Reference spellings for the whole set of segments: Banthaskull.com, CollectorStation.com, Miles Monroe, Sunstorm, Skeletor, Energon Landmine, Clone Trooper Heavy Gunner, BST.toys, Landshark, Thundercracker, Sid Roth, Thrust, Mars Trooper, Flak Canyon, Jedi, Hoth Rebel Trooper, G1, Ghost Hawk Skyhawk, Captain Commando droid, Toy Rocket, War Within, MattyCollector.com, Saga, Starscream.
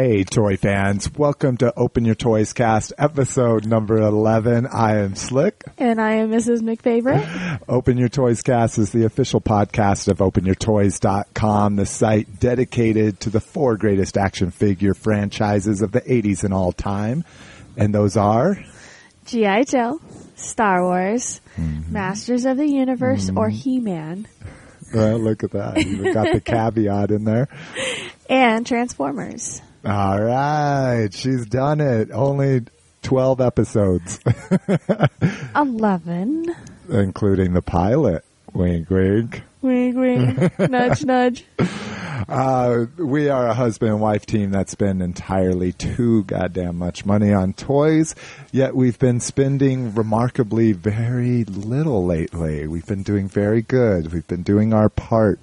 Hey, toy fans. Welcome to Open Your Toys Cast, episode number 11. I am Slick. And I am Mrs. McFavorite. Open Your Toys Cast is the official podcast of OpenYourToys.com, the site dedicated to the four greatest action figure franchises of the 80s and all time. And those are G.I. Joe, Star Wars, Masters of the Universe, or He-Man. Well, look at that. You've got the caveat in there. And Transformers. All right. She's done it. Only 12 episodes. 11. Including the pilot. Wink, wink. Wink, wink. Nudge, nudge. We are a husband and wife team that spend entirely too goddamn much money on toys, yet we've been spending remarkably very little lately. We've been doing very good. We've been doing our part,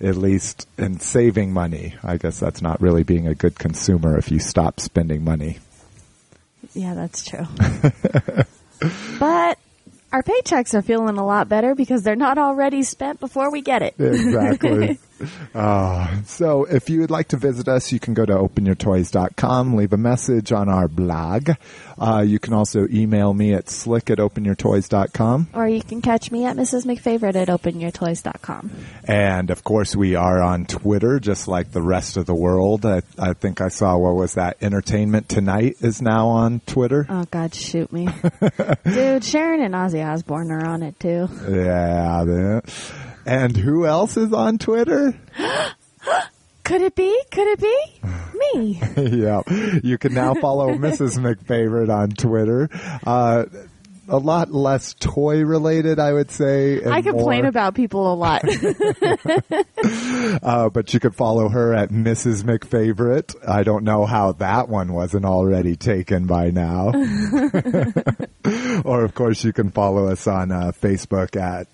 at least in saving money. I guess that's not really being a good consumer if you stop spending money. Yeah, that's true. But our paychecks are feeling a lot better because they're not already spent before we get it. Exactly. So if you would like to visit us, you can go to OpenYourToys.com, leave a message on our blog. You can also email me at slick at OpenYourToys.com. Or you can catch me at Mrs. McFavorite at OpenYourToys.com. And, of course, we are on Twitter, just like the rest of the world. I think I saw, what was that, Entertainment Tonight is now on Twitter. Oh, God, shoot me. Dude, Sharon and Ozzy Osbourne are on it, too. Yeah, man. And who else is on Twitter? Could it be? Could it be? Me. Yeah. You can now follow Mrs. McFavorite on Twitter. A lot less toy related, I would say. I complain about people a lot. But you could follow her at Mrs. McFavorite. I don't know how that one wasn't already taken by now. Or, of course, you can follow us on Facebook at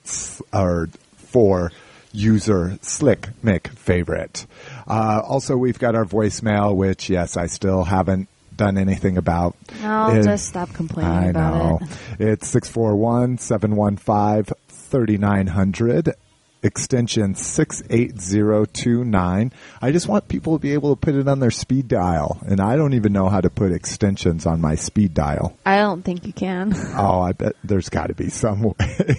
for user Slick McFavorite. Also, we've got our voicemail, which, yes, I still haven't done anything about. I'll just stop complaining about it. It's 641-715-3900, extension 68029. I just want people to be able to put it on their speed dial, and I don't even know how to put extensions on my speed dial. I don't think you can. Oh, I bet there's got to be some way.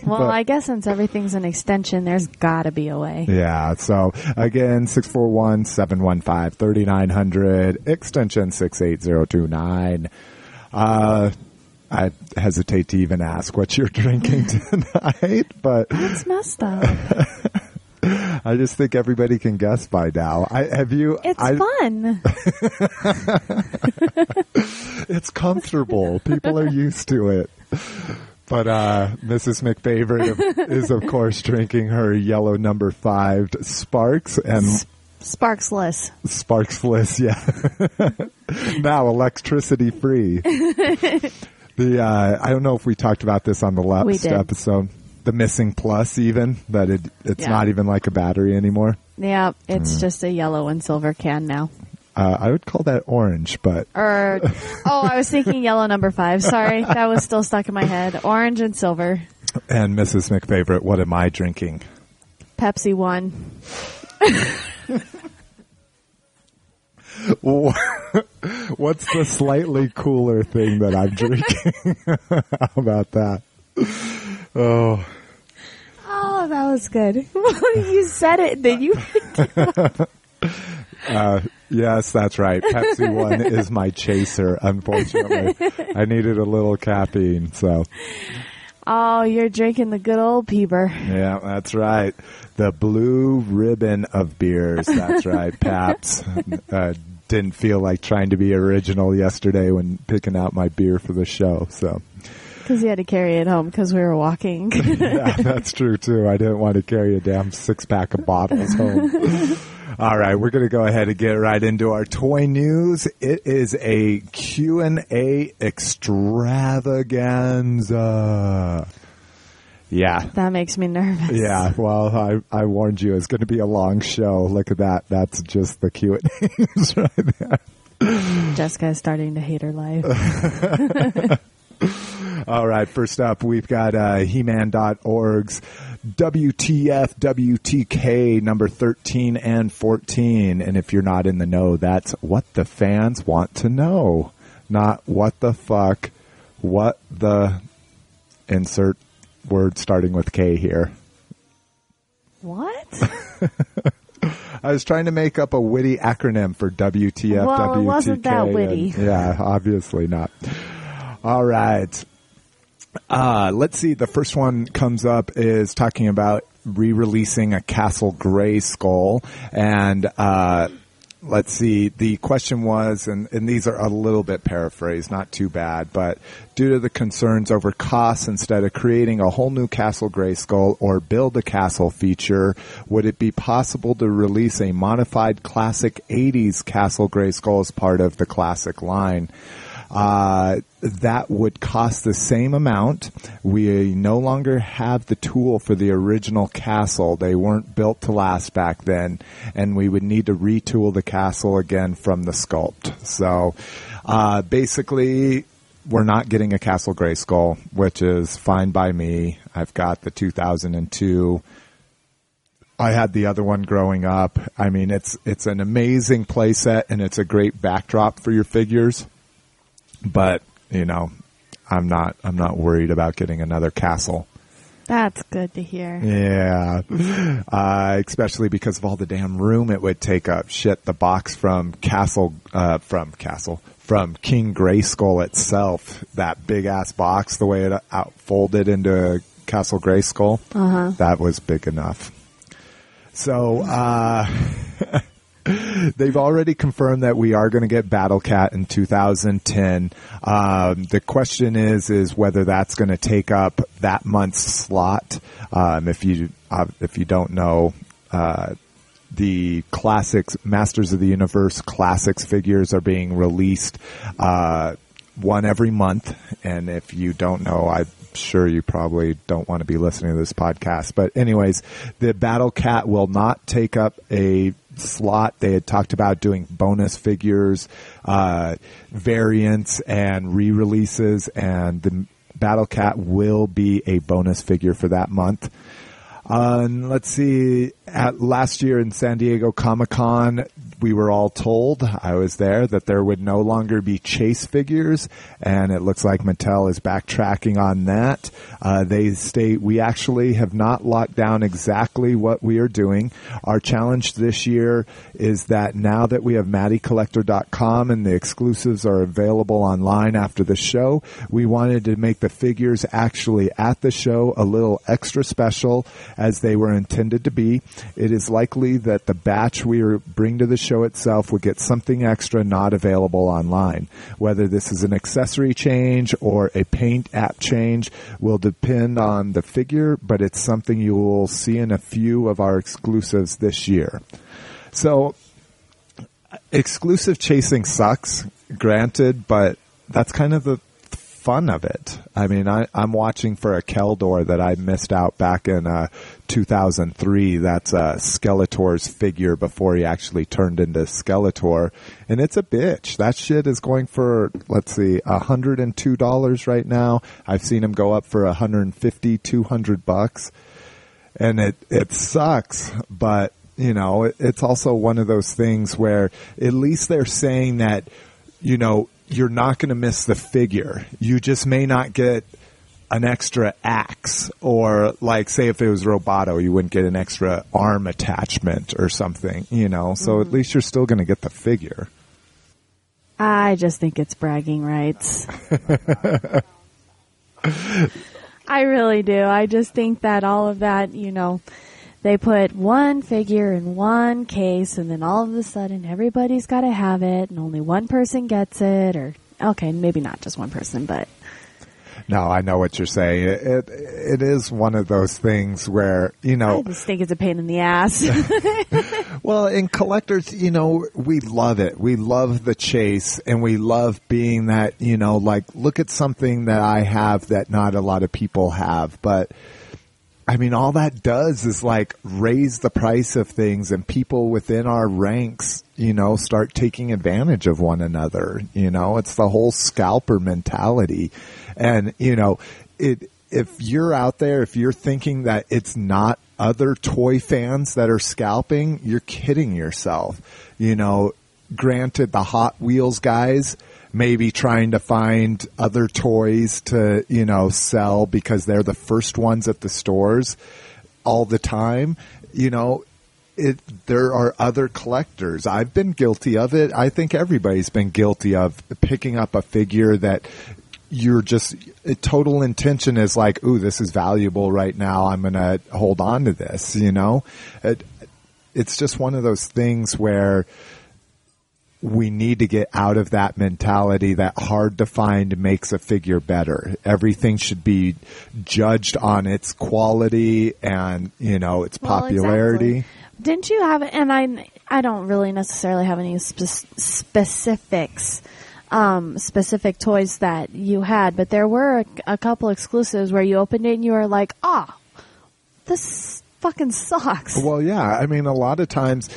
Well, but, I guess since everything's an extension, there's got to be a way. Yeah, so again, 641-715-3900, extension 68029. I hesitate to even ask what you're drinking tonight, but... That's messed up. I just think everybody can guess by now. It's fun. It's comfortable. People are used to it. But Mrs. McFavorite is, of course, drinking her yellow number 5 Sparks and... Sparksless, yeah. Now electricity free. I don't know if we talked about this on the last episode. The missing plus, even that it's not even like a battery anymore. Yeah, it's just a yellow and silver can now. I would call that orange, but I was thinking yellow number 5. Sorry, that was still stuck in my head. Orange and silver. And Mrs. McFavorite, what am I drinking? Pepsi One. What's the slightly cooler thing that I'm drinking? How about that? Oh, that was good. You said it, then you picked it up. Yes, that's right. Pepsi One is my chaser, unfortunately. I needed a little caffeine, so... Oh, you're drinking the good old Peeber. Yeah, that's right. The blue ribbon of beers. That's right, Pabst. Didn't feel like trying to be original yesterday when picking out my beer for the show. So, because you had to carry it home because we were walking. Yeah, that's true, too. I didn't want to carry a damn 6-pack of bottles home. All right, we're going to go ahead and get right into our toy news. It is a Q&A extravaganza. Yeah. That makes me nervous. Yeah, well, I warned you. It's going to be a long show. Look at that. That's just the Q&A news right there. Jessica is starting to hate her life. All right, first up, we've got He-Man.org's WTF, WTK, number 13 and 14. And if you're not in the know, that's what the fans want to know. Not what the fuck, what the, insert word starting with K here. What? I was trying to make up a witty acronym for WTF, well, WTK. Well, it wasn't that witty. And, yeah, obviously not. All right. Let's see. The first one comes up is talking about re-releasing a Castle Grayskull. And let's see. The question was, and these are a little bit paraphrased, not too bad, but due to the concerns over costs, instead of creating a whole new Castle Grayskull or build a castle feature, would it be possible to release a modified classic 80s Castle Grayskull as part of the classic line? That would cost the same amount. We no longer have the tool for the original castle. They weren't built to last back then, and we would need to retool the castle again from the sculpt. So basically, we're not getting a Castle Grayskull, which is fine by me. I've got the 2002. I had the other one growing up. I mean, it's an amazing playset, and it's a great backdrop for your figures. But, you know, I'm not worried about getting another castle. That's good to hear. Yeah. Especially because of all the damn room it would take up. Shit, the box from King Grayskull itself, that big ass box, the way it outfolded into Castle Grayskull, that was big enough. So, they've already confirmed that we are going to get Battle Cat in 2010. The question is whether that's going to take up that month's slot. If you don't know, the classics, Masters of the Universe classics figures are being released, one every month. And if you don't know, I'm sure you probably don't want to be listening to this podcast. But anyways, the Battle Cat will not take up a slot. They had talked about doing bonus figures, variants, and re-releases, and the Battle Cat will be a bonus figure for that month. And let's see, at last year in San Diego Comic-Con, we were all told, I was there, that there would no longer be chase figures, and it looks like Mattel is backtracking on that. They state, we actually have not locked down exactly what we are doing. Our challenge this year is that now that we have MattyCollector.com and the exclusives are available online after the show, we wanted to make the figures actually at the show a little extra special, as they were intended to be. It is likely that the batch we bring to the show itself will get something extra not available online. Whether this is an accessory change or a paint app change will depend on the figure, but it's something you will see in a few of our exclusives this year. So, exclusive chasing sucks, granted, but that's kind of the fun of it. I mean, I'm watching for a Keldor that I missed out back in 2003. That's Skeletor's figure before he actually turned into Skeletor, and it's a bitch. That shit is going for, let's see, $102 right now. I've seen him go up for $150, $200, and it sucks, but you know, it's also one of those things where at least they're saying that, you know, you're not going to miss the figure. You just may not get an extra axe, or like, say if it was Roboto, you wouldn't get an extra arm attachment or something, you know, so at least you're still going to get the figure. I just think it's bragging rights. I really do. I just think that all of that, you know, they put one figure in one case, and then all of a sudden everybody's got to have it, and only one person gets it, or, okay, maybe not just one person, but. No, I know what you're saying. It is one of those things where, you know. I just think it's a pain in the ass. Well, in collectors, you know, we love it. We love the chase, and we love being that, you know, like, look at something that I have that not a lot of people have, but. I mean, all that does is like raise the price of things, and people within our ranks, you know, start taking advantage of one another. You know, it's the whole scalper mentality. And, you know, it if you're out there, if you're thinking that it's not other toy fans that are scalping, you're kidding yourself. You know, granted, the Hot Wheels guys may be trying to find other toys to, you know, sell because they're the first ones at the stores all the time. You know, there are other collectors. I've been guilty of it. I think everybody's been guilty of picking up a figure that you're just total intention is like, ooh, this is valuable right now. I'm going to hold on to this, you know. It's just one of those things where we need to get out of that mentality that hard to find makes a figure better. Everything should be judged on its quality and, you know, its popularity. Exactly. Didn't you have, and I don't really necessarily have any specifics, specific toys that you had, but there were a couple exclusives where you opened it and you were like, ah, this fucking sucks. Well, yeah. I mean, a lot of times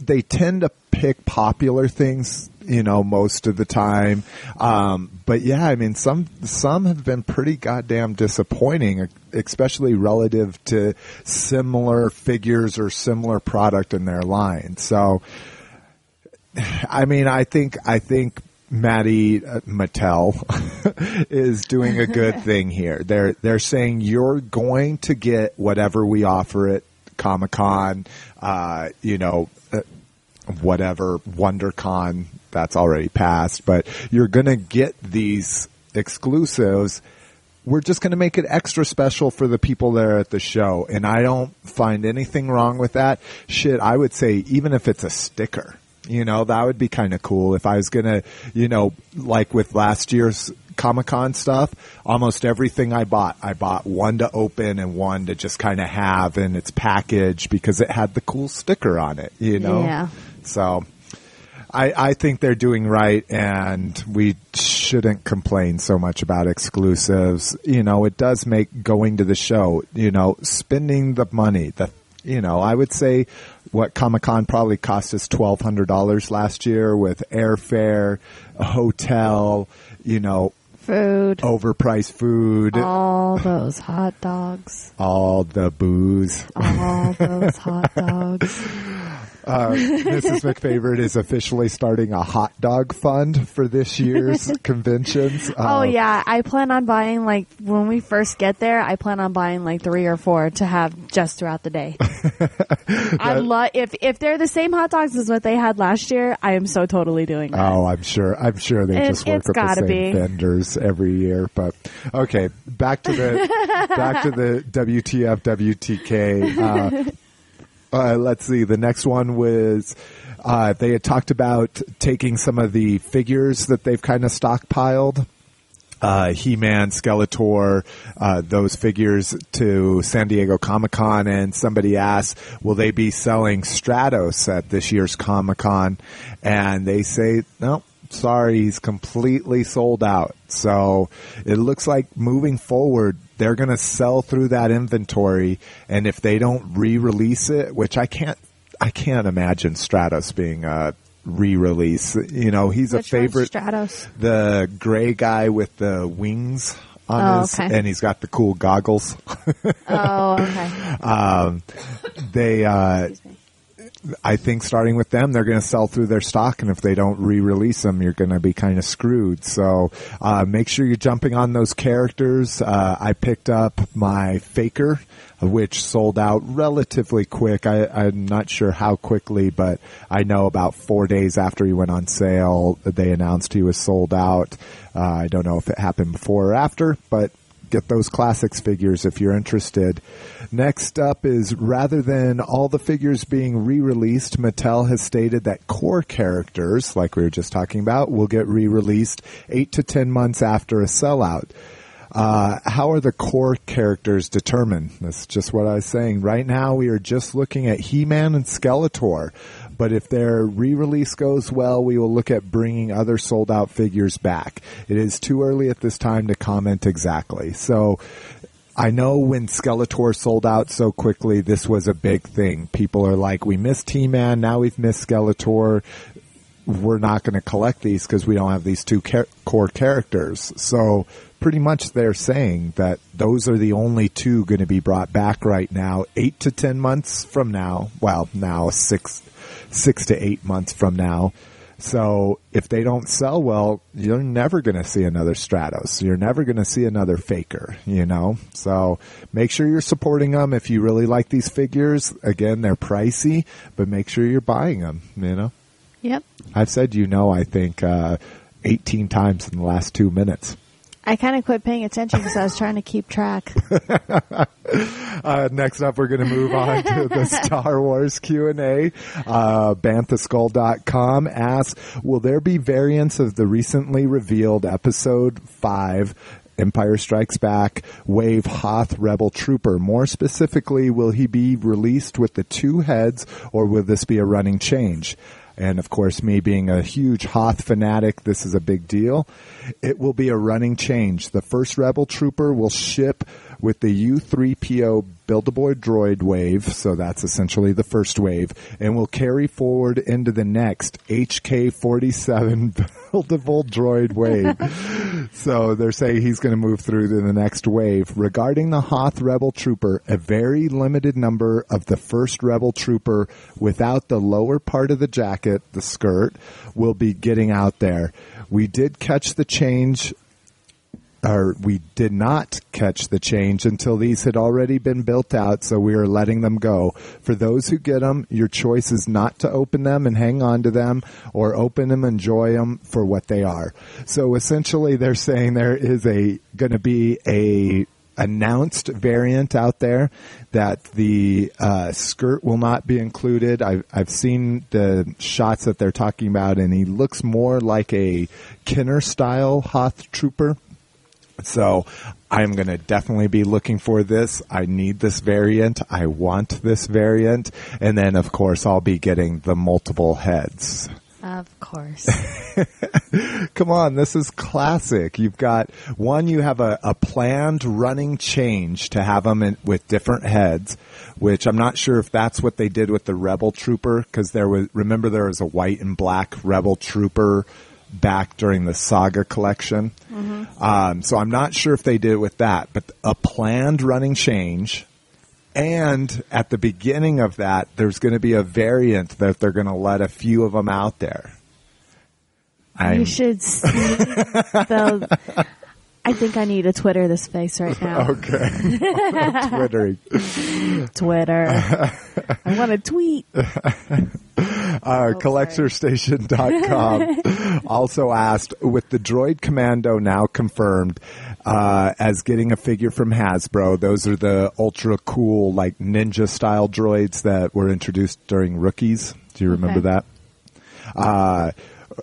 they tend to pick popular things, you know, most of the time. But yeah, I mean, some have been pretty goddamn disappointing, especially relative to similar figures or similar product in their line. So, I mean, I think Maddie Mattel is doing a good thing here. They're saying you're going to get whatever we offer at Comic-Con, you know, whatever, WonderCon, that's already passed, but you're going to get these exclusives. We're just going to make it extra special for the people that are at the show, and I don't find anything wrong with that. Shit, I would say even if it's a sticker. You know, that would be kind of cool if I was going to, you know, like with last year's Comic-Con stuff, almost everything I bought one to open and one to just kind of have in its package because it had the cool sticker on it, you know? Yeah. So I think they're doing right, and we shouldn't complain so much about exclusives. You know, it does make going to the show, you know, spending the money, you know, I would say what Comic-Con probably cost us $1,200 last year with airfare, a hotel, you know, food, overpriced food, all those hot dogs, all the booze, all those hot dogs. Mrs. McFavorite is officially starting a hot dog fund for this year's conventions. Oh, yeah. I plan on buying, like, when we first get there, I plan on buying, like, 3 or 4 to have just throughout the day. If they're the same hot dogs as what they had last year, I am so totally doing that. Oh, I'm sure they just work with the same vendors every year. But, okay, back to the WTF, WTK. Let's see. The next one was they had talked about taking some of the figures that they've kind of stockpiled, He-Man, Skeletor, those figures to San Diego Comic-Con. And somebody asked, will they be selling Stratos at this year's Comic-Con? And they say, no, sorry, he's completely sold out. So it looks like moving forward, they're going to sell through that inventory, and if they don't re-release it, which I can't imagine Stratos being a re-release. You know, he's a favorite. Stratos? The gray guy with the wings on his, okay. And he's got the cool goggles. Oh, okay. I think starting with them, they're going to sell through their stock, and if they don't re-release them, you're going to be kind of screwed. So make sure you're jumping on those characters. I picked up my Faker, which sold out relatively quick. I'm not sure how quickly, but I know about 4 days after he went on sale, they announced he was sold out. I don't know if it happened before or after, but get those classics figures if you're interested. Next up is, rather than all the figures being re-released, Mattel has stated that core characters, like we were just talking about, will get re-released 8 to 10 months after a sellout. How are the core characters determined? That's just what I was saying. Right now we are just looking at He-Man and Skeletor, but if their re-release goes well, we will look at bringing other sold-out figures back. It is too early at this time to comment exactly. So I know when Skeletor sold out so quickly, this was a big thing. People are like, we missed He-Man, now we've missed Skeletor. we're not going to collect these because we don't have these two core characters. So pretty much they're saying that those are the only two going to be brought back right now, 8 to 10 months from now. Well, now six to 8 months from now. So if they don't sell well, you're never going to see another Stratos. You're never going to see another Faker, you know. So make sure you're supporting them if you really like these figures. Again, they're pricey, but make sure you're buying them, you know. Yep. I've said, you know, I think 18 times in the last 2 minutes. I kind of quit paying attention because I was trying to keep track. Next up, we're going to move on to the Star Wars Q&A. BanthaSkull.com asks, will there be variants of the recently revealed Episode 5, Empire Strikes Back, Wave Hoth Rebel Trooper? More specifically, will he be released with the two heads, or will this be a running change? And, of course, me being a huge Hoth fanatic, this is a big deal. It will be a running change. The first Rebel Trooper will ship with the U3PO Build-A-Boy droid wave, so that's essentially the first wave, and will carry forward into the next HK-47 Build-A-Boy droid wave. So they're saying he's going to move through to the next wave. Regarding the Hoth Rebel Trooper, a very limited number of the first Rebel Trooper without the lower part of the jacket, the skirt, will be getting out there. We did not catch the change until these had already been built out, so we are letting them go. For those who get them, your choice is not to open them and hang on to them, or open them, enjoy them for what they are. So essentially, they're saying there is going to be a announced variant out there that the skirt will not be included. I've seen the shots that they're talking about, and he looks more like a Kenner-style Hoth Trooper. So I'm going to definitely be looking for this. I need this variant. I want this variant. And then, of course, I'll be getting the multiple heads. Of course. Come on, this is classic. You've got one, you have a planned running change to have them with different heads, which I'm not sure if that's what they did with the Rebel Trooper, because there was a white and black Rebel Trooper back during the Saga collection. Mm-hmm. So I'm not sure if they did it with that, but a planned running change. And at the beginning of that, there's going to be a variant that they're going to let a few of them out there. You should see the... I think I need to Twitter this face right now. Okay. I'm twittering. Twitter. I want to tweet. CollectorStation.com also asked, with the Droid Commando now confirmed as getting a figure from Hasbro, those are the ultra cool, like ninja-style droids that were introduced during Rookies. Do you remember that?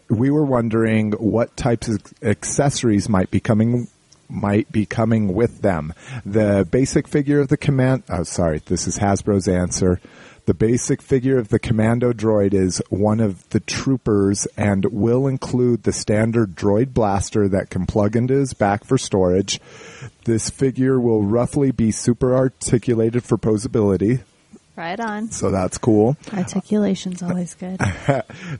We were wondering what types of accessories might be coming with them. The basic figure of the command... Oh, sorry. This is Hasbro's answer. The basic figure of the commando droid is one of the troopers and will include the standard droid blaster that can plug into his back for storage. This figure will roughly be super articulated for posability. Right on. So that's cool. Articulation's always good.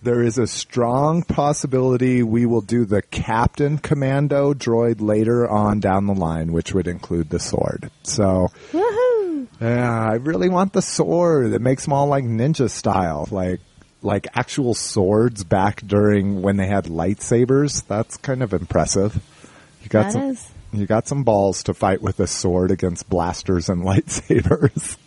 There is a strong possibility we will do the Captain Commando droid later on down the line, which would include the sword. So, woohoo! Yeah, I really want the sword. It makes them all like ninja style, like actual swords back during when they had lightsabers. That's kind of impressive. You got some balls to fight with a sword against blasters and lightsabers.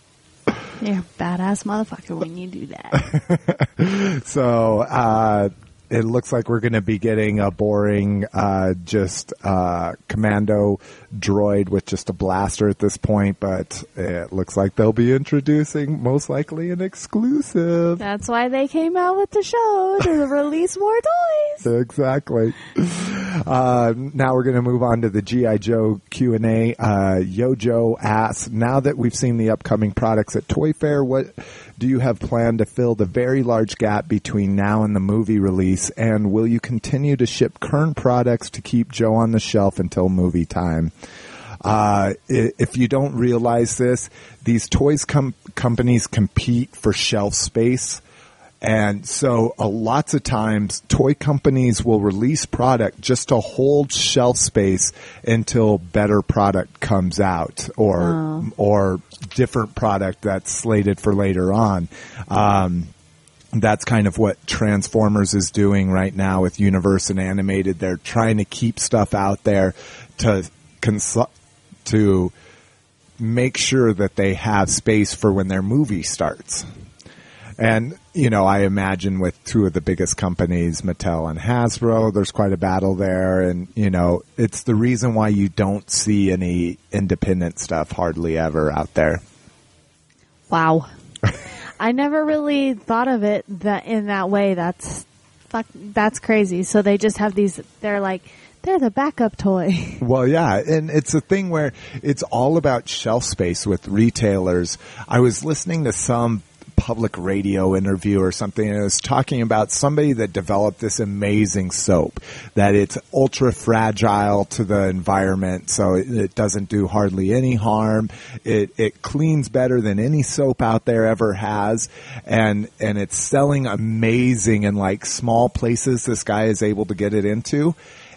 You're a badass motherfucker when you do that. So it looks like we're going to be getting a boring commando droid with just a blaster at this point, but it looks like they'll be introducing most likely an exclusive. That's why they came out with the show, to release more toys. Exactly. Now we're going to move on to the G.I. Joe Q&A. Yojo asks, now that we've seen the upcoming products at Toy Fair, what do you have planned to fill the very large gap between now and the movie release? And will you continue to ship current products to keep Joe on the shelf until movie time? If you don't realize this, these toys companies compete for shelf space. And so lots of times toy companies will release product just to hold shelf space until better product comes out or different product that's slated for later on. That's kind of what Transformers is doing right now with Universe and Animated. They're trying to keep stuff out there to make sure that they have space for when their movie starts. And, you know, I imagine with two of the biggest companies, Mattel and Hasbro, there's quite a battle there. And, you know, it's the reason why you don't see any independent stuff hardly ever out there. Wow. I never really thought of it in that way. That's crazy. So they just have these, they're like, they're the backup toy. Well, yeah. And it's a thing where it's all about shelf space with retailers. I was listening to some public radio interview or something, and it was talking about somebody that developed this amazing soap that it's ultra fragile to the environment, so it doesn't do hardly any harm. It cleans better than any soap out there ever has, and it's selling amazing in like small places this guy is able to get it into.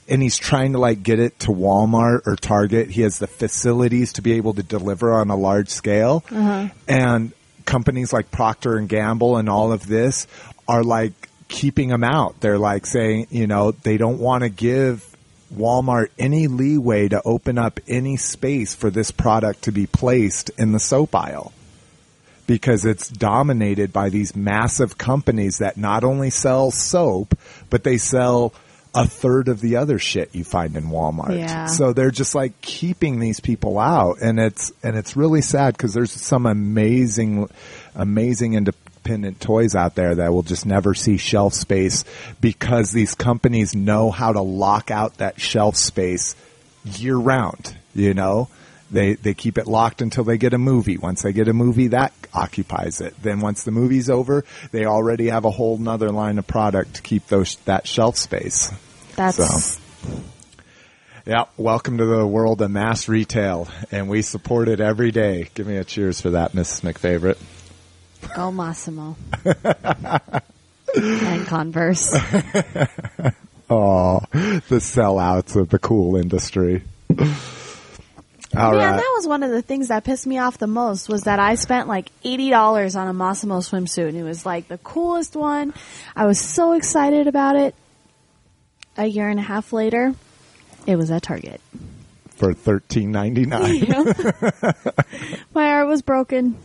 And he's trying to like get it to Walmart or Target. He has the facilities to be able to deliver on a large scale. Uh-huh. And companies like Procter & Gamble and all of this are like keeping them out. They're like saying, you know, they don't want to give Walmart any leeway to open up any space for this product to be placed in the soap aisle because it's dominated by these massive companies that not only sell soap, but they sell a third of the other shit you find in Walmart. Yeah. So they're just like keeping these people out. And it's really sad because there's some amazing, amazing independent toys out there that will just never see shelf space because these companies know how to lock out that shelf space year round. You know, they keep it locked until they get a movie. Once they get a movie, that occupies it. Then once the movie's over, they already have a whole nother line of product to keep that shelf space. Yeah, welcome to the world of mass retail, and we support it every day. Give me a cheers for that, Mrs. McFavorite. Go Massimo. And Converse. Oh, the sellouts of the cool industry. Man, that was one of the things that pissed me off the most was that I spent like $80 on a Massimo swimsuit, and it was like the coolest one. I was so excited about it. A year and a half later, it was at Target. For $13.99. Yeah. My heart was broken.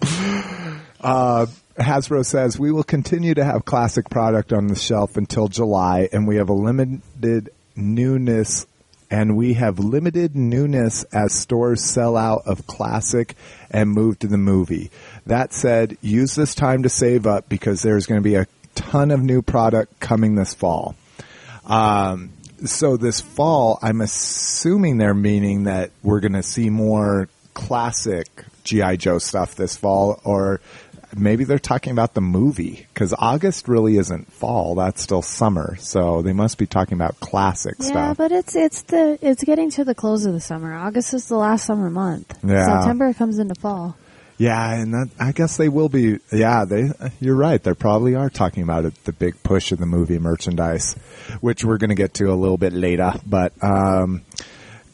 Hasbro says, we will continue to have classic product on the shelf until July, and we have a limited newness. And we have limited newness as stores sell out of classic and move to the movie. That said, use this time to save up because there's going to be a ton of new product coming this fall. So this fall, I'm assuming they're meaning that we're going to see more classic G.I. Joe stuff this fall, or maybe they're talking about the movie because August really isn't fall. That's still summer. So they must be talking about classic stuff. Yeah, but it's getting to the close of the summer. August is the last summer month. Yeah. September comes into fall. Yeah, and that, I guess they will be. Yeah, you're right. They probably are talking about it, the big push of the movie merchandise, which we're going to get to a little bit later. But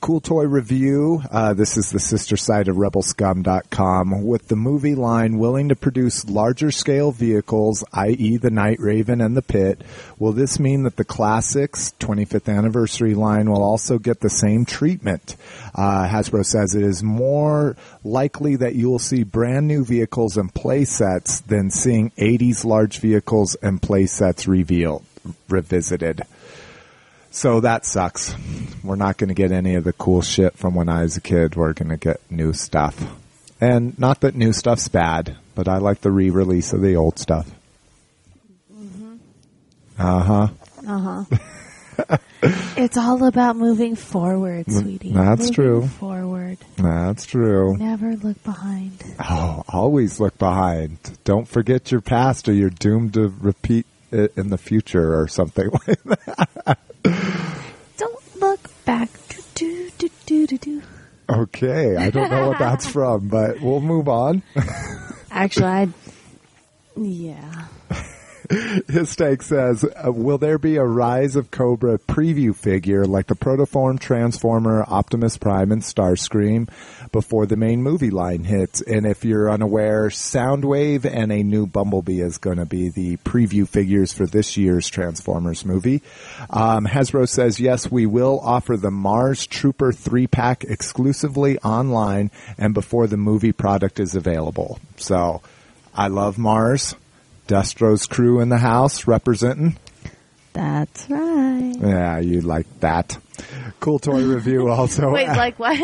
Cool Toy Review, this is the sister site of RebelScum.com, with the movie line willing to produce larger-scale vehicles, i.e. the Night Raven and the Pit. Will this mean that the Classics 25th Anniversary line will also get the same treatment? Hasbro says it is more likely that you will see brand-new vehicles and play sets than seeing 80s large vehicles and play sets revisited. So that sucks. We're not going to get any of the cool shit from when I was a kid. We're going to get new stuff. And not that new stuff's bad, but I like the re-release of the old stuff. Mm-hmm. Uh-huh. Uh-huh. It's all about moving forward, sweetie. That's true. Forward. That's true. Never look behind. Oh, always look behind. Don't forget your past or you're doomed to repeat it in the future or something like that. Don't look back. Do, do, do, do, do. Okay, I don't know what that's from, but we'll move on. Actually, yeah. His take says, will there be a Rise of Cobra preview figure like the Protoform, Transformer, Optimus Prime, and Starscream before the main movie line hits? And if you're unaware, Soundwave and a new Bumblebee is going to be the preview figures for this year's Transformers movie. Hasbro says, yes, we will offer the Mars Trooper 3-pack exclusively online and before the movie product is available. So I love Mars. Destro's crew in the house representing. That's right. Yeah, you like that. Cool Toy Review also. Wait, like what?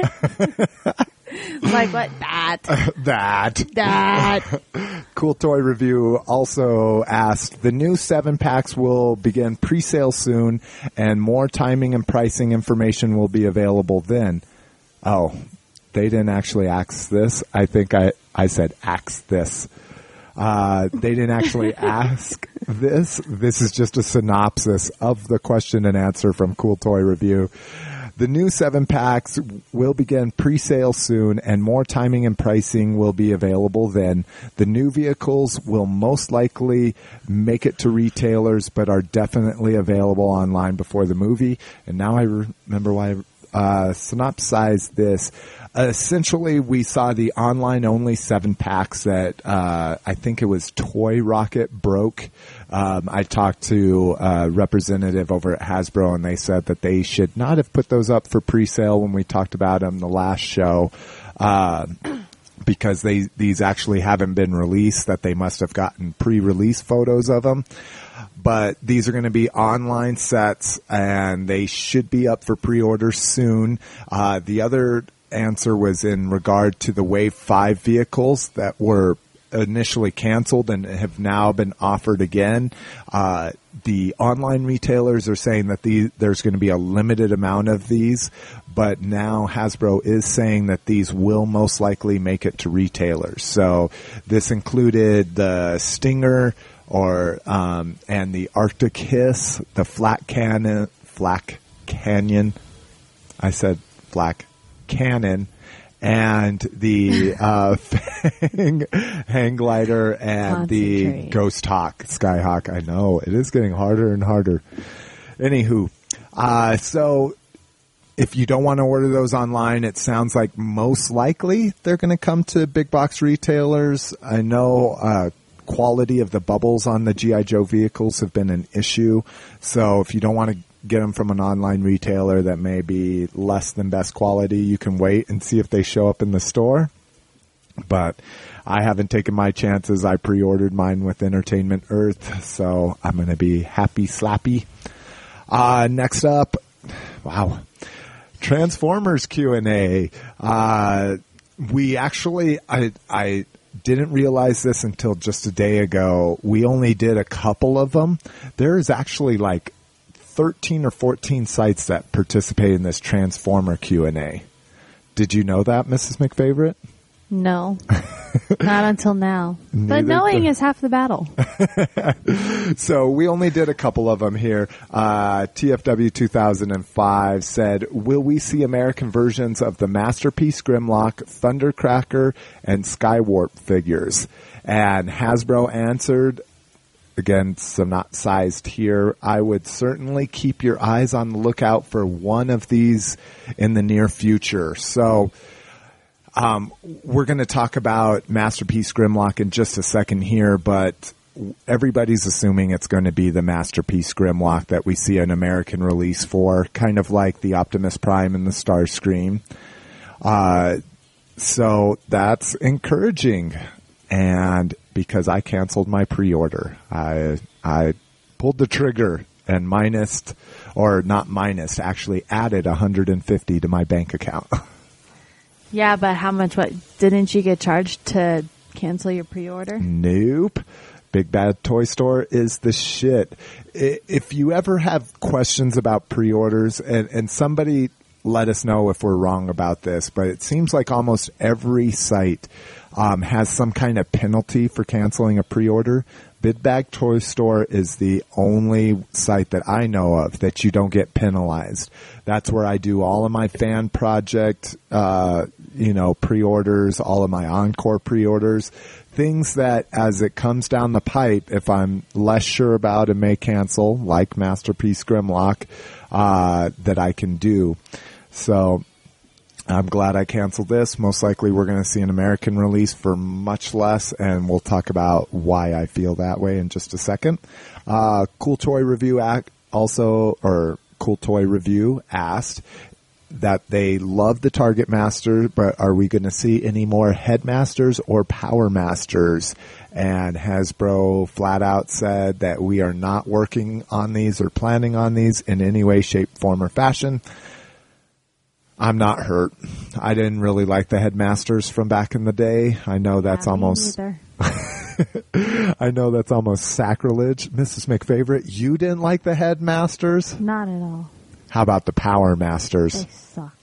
Like what? That. That. Cool Toy Review also asked, the new 7-packs will begin pre-sale soon, and more timing and pricing information will be available then. Oh, they didn't actually ask this. I think I said ask this. They didn't actually ask this. This is just a synopsis of the question and answer from Cool Toy Review. The new 7-packs will begin pre-sale soon, and more timing and pricing will be available then. The new vehicles will most likely make it to retailers, but are definitely available online before the movie. And now I remember why I synopsized this. Essentially, we saw the online-only 7-packs that I think it was Toy Rocket broke. I talked to a representative over at Hasbro, and they said that they should not have put those up for pre-sale when we talked about them the last show, because these actually haven't been released, that they must have gotten pre-release photos of them. But these are going to be online sets, and they should be up for pre-order soon. The other answer was in regard to the Wave 5 vehicles that were initially canceled and have now been offered again. The online retailers are saying that there's going to be a limited amount of these, but now Hasbro is saying that these will most likely make it to retailers. So this included the Stinger and the Arctic Hiss, the Flak Canyon. I said Flak Cannon, and the hang glider, and the Ghost Hawk, Skyhawk. I know it is getting harder and harder. Anywho, so if you don't want to order those online, it sounds like most likely they're going to come to big box retailers. I know quality of the bubbles on the G.I. Joe vehicles have been an issue, so if you don't want to get them from an online retailer that may be less than best quality, you can wait and see if they show up in the store. But I haven't taken my chances. I pre-ordered mine with Entertainment Earth, so I'm going to be happy slappy. Next up, wow, Transformers Q&A. We actually, I didn't realize this until just a day ago. We only did a couple of them. There is actually like 13 or 14 sites that participate in this Transformer Q&A. Did you know that, Mrs. McFavorite? No. Not until now. But knowing is half the battle. So we only did a couple of them here. TFW 2005 said, will we see American versions of the Masterpiece Grimlock, Thundercracker, and Skywarp figures? And Hasbro answered, again, some not sized here. I would certainly keep your eyes on the lookout for one of these in the near future. So we're going to talk about Masterpiece Grimlock in just a second here, but everybody's assuming it's going to be the Masterpiece Grimlock that we see an American release for, kind of like the Optimus Prime and the Starscream. So that's encouraging. And because I canceled my pre-order, I pulled the trigger and actually added $150 to my bank account. Yeah, but how much? What, didn't you get charged to cancel your pre-order? Nope. Big Bad Toy Store is the shit. If you ever have questions about pre-orders, and somebody let us know if we're wrong about this, but it seems like almost every site has some kind of penalty for canceling a pre-order. Big Bag Toy Store is the only site that I know of that you don't get penalized. That's where I do all of my fan project, pre-orders, all of my Encore pre-orders, things that as it comes down the pipe, if I'm less sure about and may cancel, like Masterpiece Grimlock, that I can do. So I'm glad I canceled this. Most likely we're going to see an American release for much less, and we'll talk about why I feel that way in just a second. Cool Toy Review Cool Toy Review asked that they love the Target Master, but are we going to see any more Headmasters or Power Masters? And Hasbro flat out said that we are not working on these or planning on these in any way, shape, form, or fashion. I'm not hurt. I didn't really like the Headmasters from back in the day. I know that's almost sacrilege. Mrs. McFavorite, you didn't like the Headmasters? Not at all. How about the Power Masters? They suck.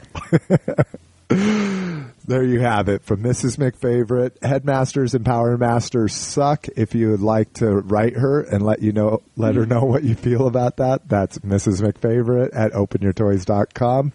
There you have it from Mrs. McFavorite. Headmasters and Power Masters suck. If you would like to write her and let her know what you feel about that, that's Mrs. McFavorite at OpenYourToys.com.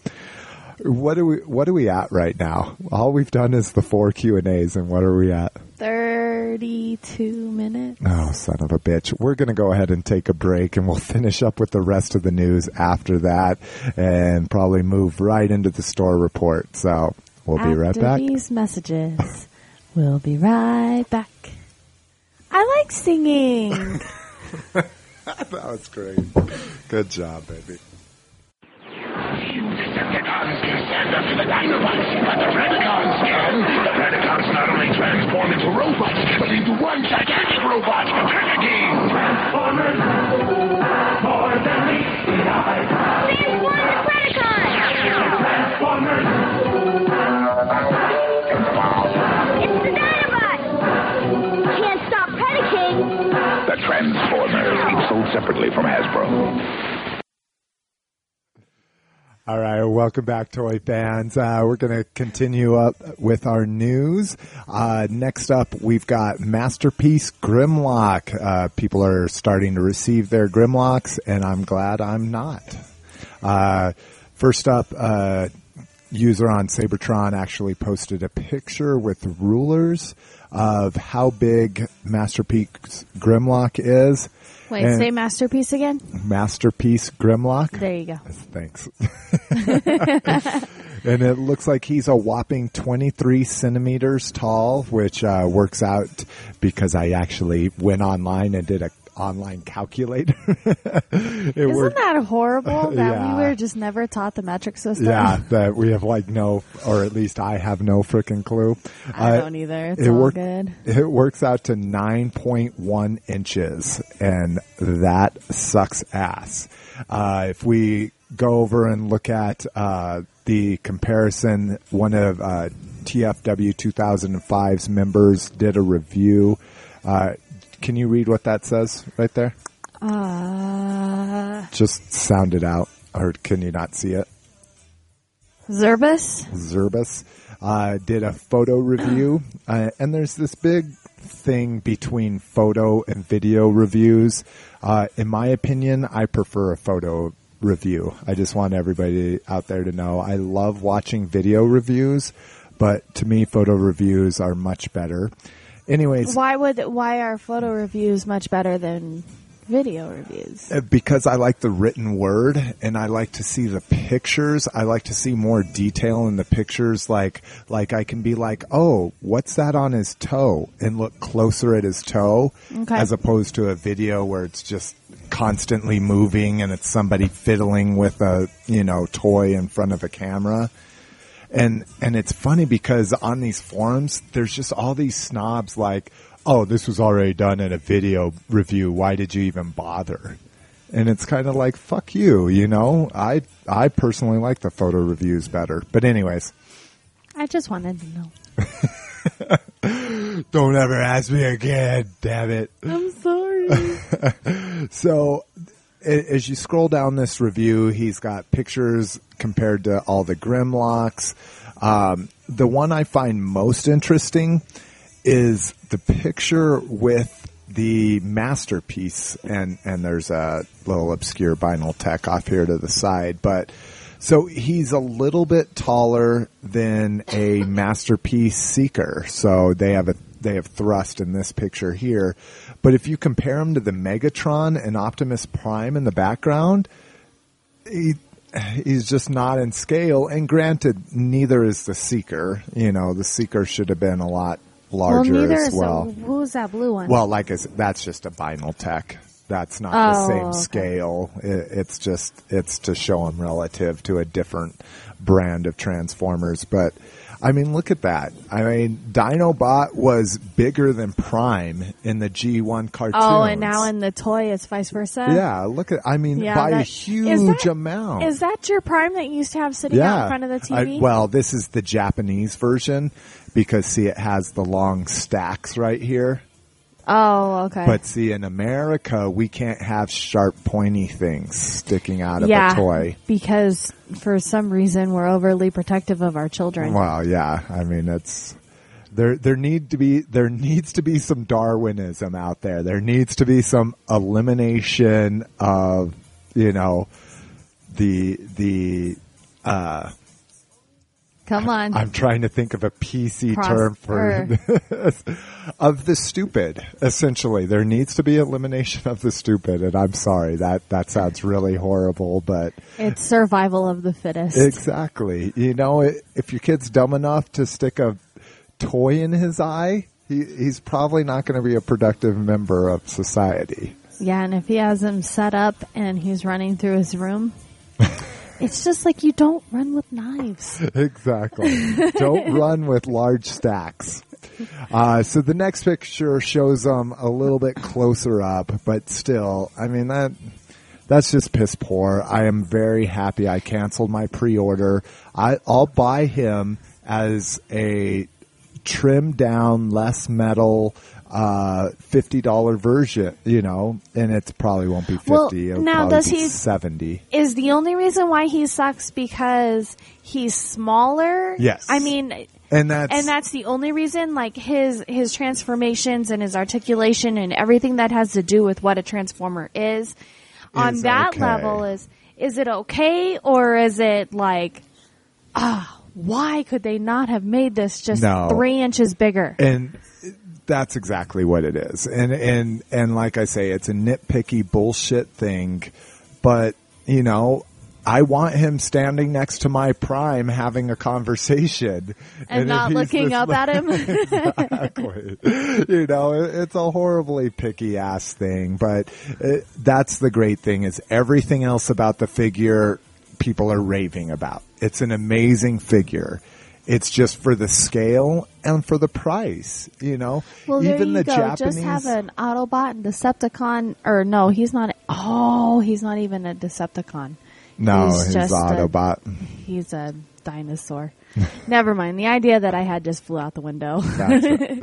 What are we at right now? All we've done is the 4 Q&As, and what are we at? 32 minutes. Oh, son of a bitch. We're going to go ahead and take a break, and we'll finish up with the rest of the news after that and probably move right into the store report. So we'll be right back. After these messages, we'll be right back. I like singing. That was great. Good job, baby. The Dinobots, but the Predacons can. The Predacons not only transform into robots, but into one gigantic robot. Pack a game. Transformers, for the least behind. We've won the Predacons. Transformers. It's the Dinobots. Can't stop Predaking. The Transformers, each sold separately from Hasbro. All right, welcome back, toy fans. We're going to continue up with our news. Next up, we've got Masterpiece Grimlock. People are starting to receive their Grimlocks, and I'm glad I'm not. First up, user on Cybertron actually posted a picture with rulers of how big Masterpiece Grimlock is. Wait, and say Masterpiece again? Masterpiece Grimlock. There you go. Thanks. And it looks like he's a whopping 23 centimeters tall, which works out because I actually went online and did a online calculator. Isn't that horrible that we were just never taught the metric system? Yeah, that we have no, or at least I have no freaking clue. I don't either. It's all good. It works out to 9.1 inches, and that sucks ass. If we go over and look at the comparison, one of TFW 2005's members did a review. Can you read what that says right there? Just sound it out, or can you not see it? Zerbus did a photo review, and there's this big thing between photo and video reviews. In my opinion, I prefer a photo review. I just want everybody out there to know I love watching video reviews, but to me, photo reviews are much better. Anyways, why are photo reviews much better than video reviews? Because I like the written word, and I like to see the pictures. I like to see more detail in the pictures. Like I can be like, oh, what's that on his toe? And look closer at his toe, okay, as opposed to a video where it's just constantly moving and it's somebody fiddling with a toy in front of a camera. And it's funny because on these forums, there's just all these snobs like, oh, this was already done in a video review. Why did you even bother? And it's kind of like, fuck you, I personally like the photo reviews better. But anyways. I just wanted to know. Don't ever ask me again, damn it. I'm sorry. So as you scroll down this review, he's got pictures compared to all the Grimlocks. The one I find most interesting is the picture with the Masterpiece, and there's a little obscure vinyl tech off here to the side, but so he's a little bit taller than a Masterpiece Seeker. So they have Thrust in this picture here, but if you compare him to the Megatron and Optimus Prime in the background, he's just not in scale. And granted, neither is the Seeker. You know, the Seeker should have been a lot larger as well. Who's that blue one? Well, like that's just a vinyl tech. That's not the same scale. It's to show them relative to a different brand of Transformers. But I mean, look at that. I mean, Dinobot was bigger than Prime in the G1 cartoons. Oh, and now in the toy, it's vice versa? Yeah, look at, I mean, yeah, by a huge amount. Is that your Prime that you used to have sitting out in front of the TV? Well, this is the Japanese version because, see, it has the long stacks right here. Oh, okay. But see, in America, we can't have sharp, pointy things sticking out of a toy. Because for some reason, we're overly protective of our children. Well, yeah. I mean, it's there needs to be some Darwinism out there. There needs to be some elimination of, you know, the come on. I'm trying to think of a PC term for this. Of the stupid, essentially. There needs to be elimination of the stupid, and I'm sorry, that sounds really horrible, but it's survival of the fittest. Exactly. You know, if your kid's dumb enough to stick a toy in his eye, he's probably not going to be a productive member of society. Yeah, and if he has him set up and he's running through his room... It's just like you don't run with knives. Exactly. Don't run with large stacks. So the next picture shows them a little bit closer up, but still, I mean, that's just piss poor. I am very happy I canceled my pre-order. I'll buy him as a trimmed down, less metal, $50 version, you know, and it probably won't be 50. Well, now does he 70? Is the only reason why he sucks because he's smaller? Yes, I mean, and that's the only reason. Like his transformations and his articulation and everything that has to do with what a Transformer is on that level is it okay, or is it like why could they not have made this just 3 inches bigger? And that's exactly what it is. And like I say, it's a nitpicky bullshit thing, but you know, I want him standing next to my Prime having a conversation and not looking up at him. Exactly. You know, it's a horribly picky ass thing, but that's the great thing is everything else about the figure people are raving about. It's an amazing figure. It's just for the scale and for the price, you know. Well, even there you go. Japanese... Just have an Autobot and Decepticon, or no, he's not. Oh, he's not even a Decepticon. No, he's just Autobot. He's a dinosaur. Never mind. The idea that I had just flew out the window. Gotcha.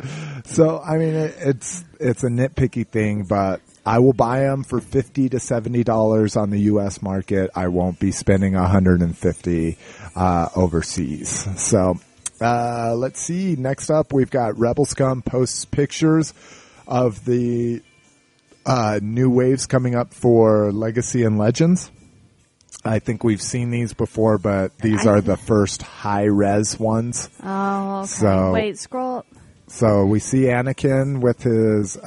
So, I mean, it's a nitpicky thing, but I will buy them for $50 to $70 on the U.S. market. I won't be spending $150 overseas. So let's see. Next up, we've got Rebel Scum posts pictures of the new waves coming up for Legacy and Legends. I think we've seen these before, but these are the first high-res ones. Oh, okay. So, wait, scroll up. So we see Anakin with his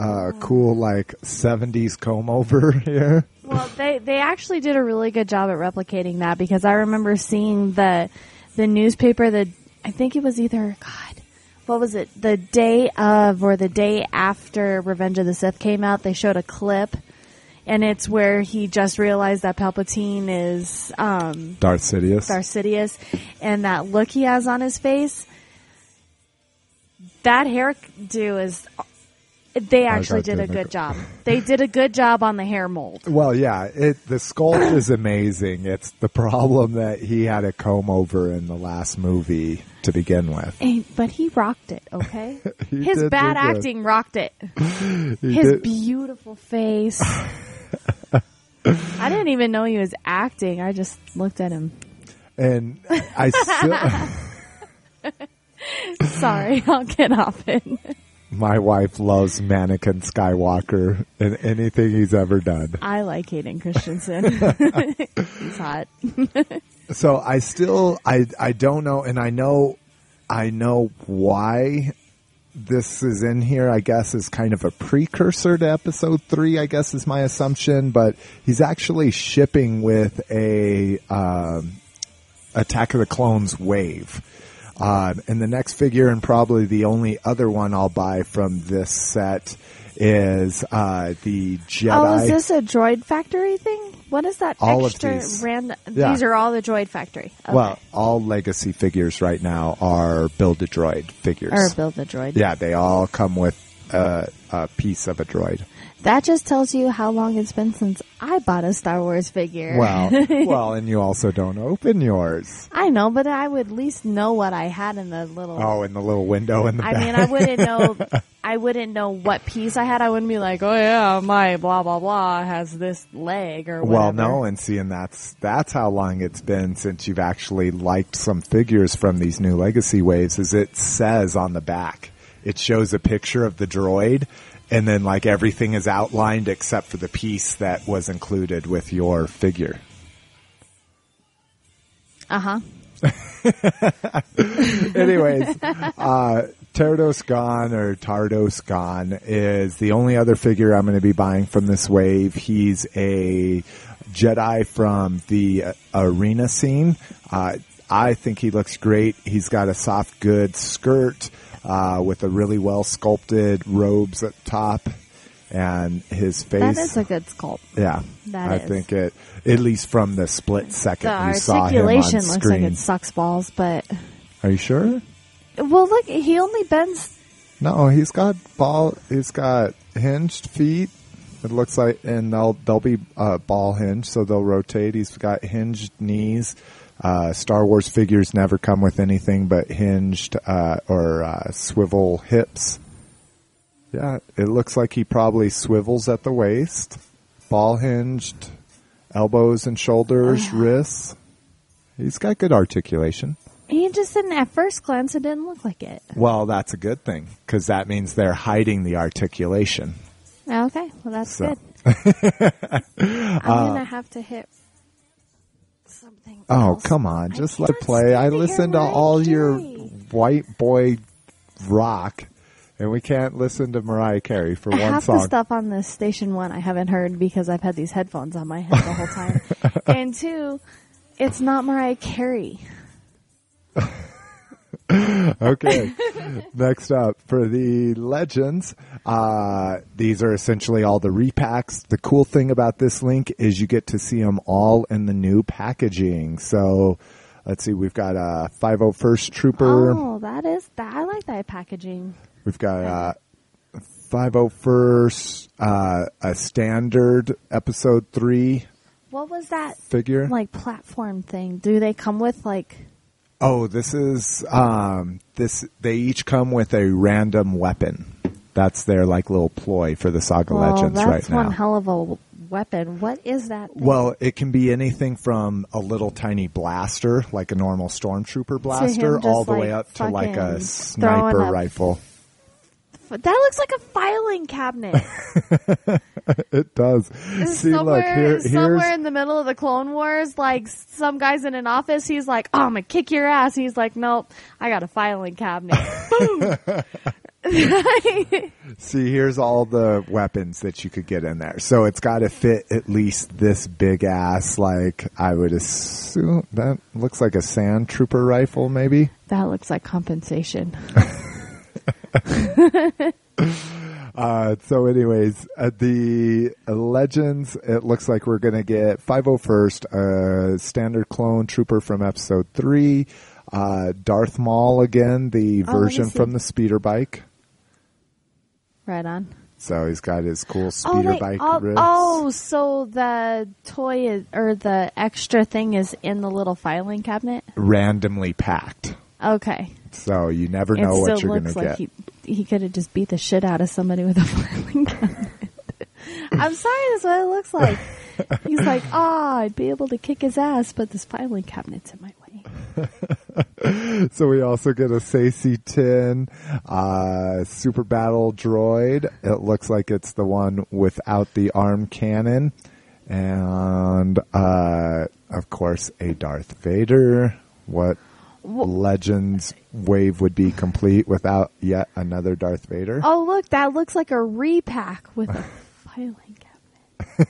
cool, like, 70s comb-over here. Well, they actually did a really good job at replicating that because I remember seeing the newspaper that I think it was either, what was it? The day of or the day after Revenge of the Sith came out, they showed a clip. And it's where he just realized that Palpatine is Darth Sidious. Darth Sidious. And that look he has on his face, that hairdo is... They actually did a good job. They did a good job on the hair mold. Well, yeah. The sculpt is amazing. It's the problem that he had a comb over in the last movie to begin with. But he rocked it, okay? His bad acting rocked it. His beautiful face... I didn't even know he was acting. I just looked at him. And I still... Sorry, I'll get off it. My wife loves Mannequin Skywalker and anything he's ever done. I like Hayden Christensen. He's hot. So I still, I don't know, and I know why this is in here, I guess, is kind of a precursor to episode 3, I guess is my assumption, but he's actually shipping with a Attack of the Clones wave. And the next figure, and probably the only other one I'll buy from this set, is the Jedi. Oh, is this a Droid Factory thing? What is that all extra of these. Random? Yeah. These are all the Droid Factory. Okay. Well, all Legacy figures right now are Build-A-Droid figures. Or Build-A-Droid. Yeah, they all come with a piece of a droid. That just tells you how long it's been since I bought a Star Wars figure. Well, and you also don't open yours. I know, but I would at least know what I had in the little... Oh, in the little window in the back. I mean, I wouldn't know what piece I had. I wouldn't be like, oh yeah, my blah, blah, blah has this leg or whatever. Well, no, and see, and that's how long it's been since you've actually liked some figures from these new Legacy waves, is it says on the back. It shows a picture of the droid. And then, like, everything is outlined except for the piece that was included with your figure. Uh-huh. Anyways, Tardos Gone is the only other figure I'm going to be buying from this wave. He's a Jedi from the arena scene. I think he looks great. He's got a soft goods skirt. With a really well sculpted robes at top, and his face. That is a good sculpt. Yeah, that is. I think it, at least from the split second you saw him on screen. The articulation looks like it sucks balls, but. Are you sure? Well, look, he only bends. No, he's got hinged feet. It looks like, and they'll be ball hinged, so they'll rotate. He's got hinged knees. Star Wars figures never come with anything but hinged or swivel hips. Yeah, it looks like he probably swivels at the waist, ball hinged, elbows and shoulders, wrists. He's got good articulation. He just didn't, at first glance, it didn't look like it. Well, that's a good thing, because that means they're hiding the articulation. Okay, well, that's good. I'm going to have to hit... something else. Oh, come on. Just let it play. I listen to all your white boy rock, and we can't listen to Mariah Carey for one song. Half the stuff on this Station 1 I haven't heard because I've had these headphones on my head the whole time. And two, it's not Mariah Carey. Okay. Next up, for the Legends, these are essentially all the repacks. The cool thing about this link is you get to see them all in the new packaging. So, let's see, we've got a 501st Trooper. Oh, that is, I like that packaging. We've got a 501st, a standard episode 3. What was that figure? Like platform thing. Do they come with like... Oh, this is, they each come with a random weapon. That's their, like, little ploy for the Saga Legends right now. That's one hell of a weapon. What is that thing? Well, it can be anything from a little tiny blaster, like a normal stormtrooper blaster, all the way up to, like, a sniper rifle. That looks like a filing cabinet. It does. See, somewhere in the middle of the Clone Wars, like some guy's in an office. He's like, "Oh, I'm gonna kick your ass." He's like, "Nope, I got a filing cabinet." Boom. See, here's all the weapons that you could get in there. So it's got to fit at least this big ass. Like I would assume that looks like a sand trooper rifle, maybe. That looks like compensation. So anyways, the Legends, it looks like we're going to get 501st, standard clone trooper from episode 3, Darth Maul again, the version from the speeder bike. Right on. So he's got his cool speeder bike ribs. Oh, so the toy or the extra thing is in the little filing cabinet? Randomly packed. Okay. So you never know what you're going to get. He could have just beat the shit out of somebody with a filing cabinet. I'm sorry, that's what it looks like. He's like, I'd be able to kick his ass, but this filing cabinet's in my way. So we also get a SACI-10 Super Battle Droid. It looks like it's the one without the arm cannon. And, of course, a Darth Vader. What Legends wave would be complete without yet another Darth Vader? Oh, look, that looks like a repack with a filing cabinet.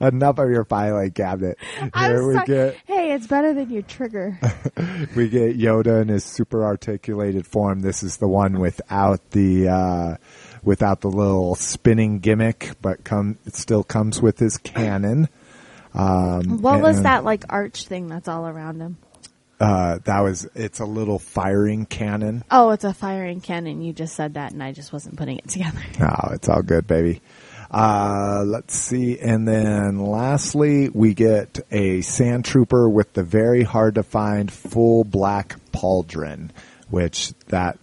Enough of your filing cabinet. Hey, it's better than your trigger. We get Yoda in his super articulated form. This is the one without the little spinning gimmick, but it still comes with his cannon. What was that like arch thing that's all around him? It's a little firing cannon. Oh, it's a firing cannon. You just said that, and I just wasn't putting it together. Oh, it's all good, baby. Let's see. And then lastly, we get a sand trooper with the very hard to find full black pauldron, which denotes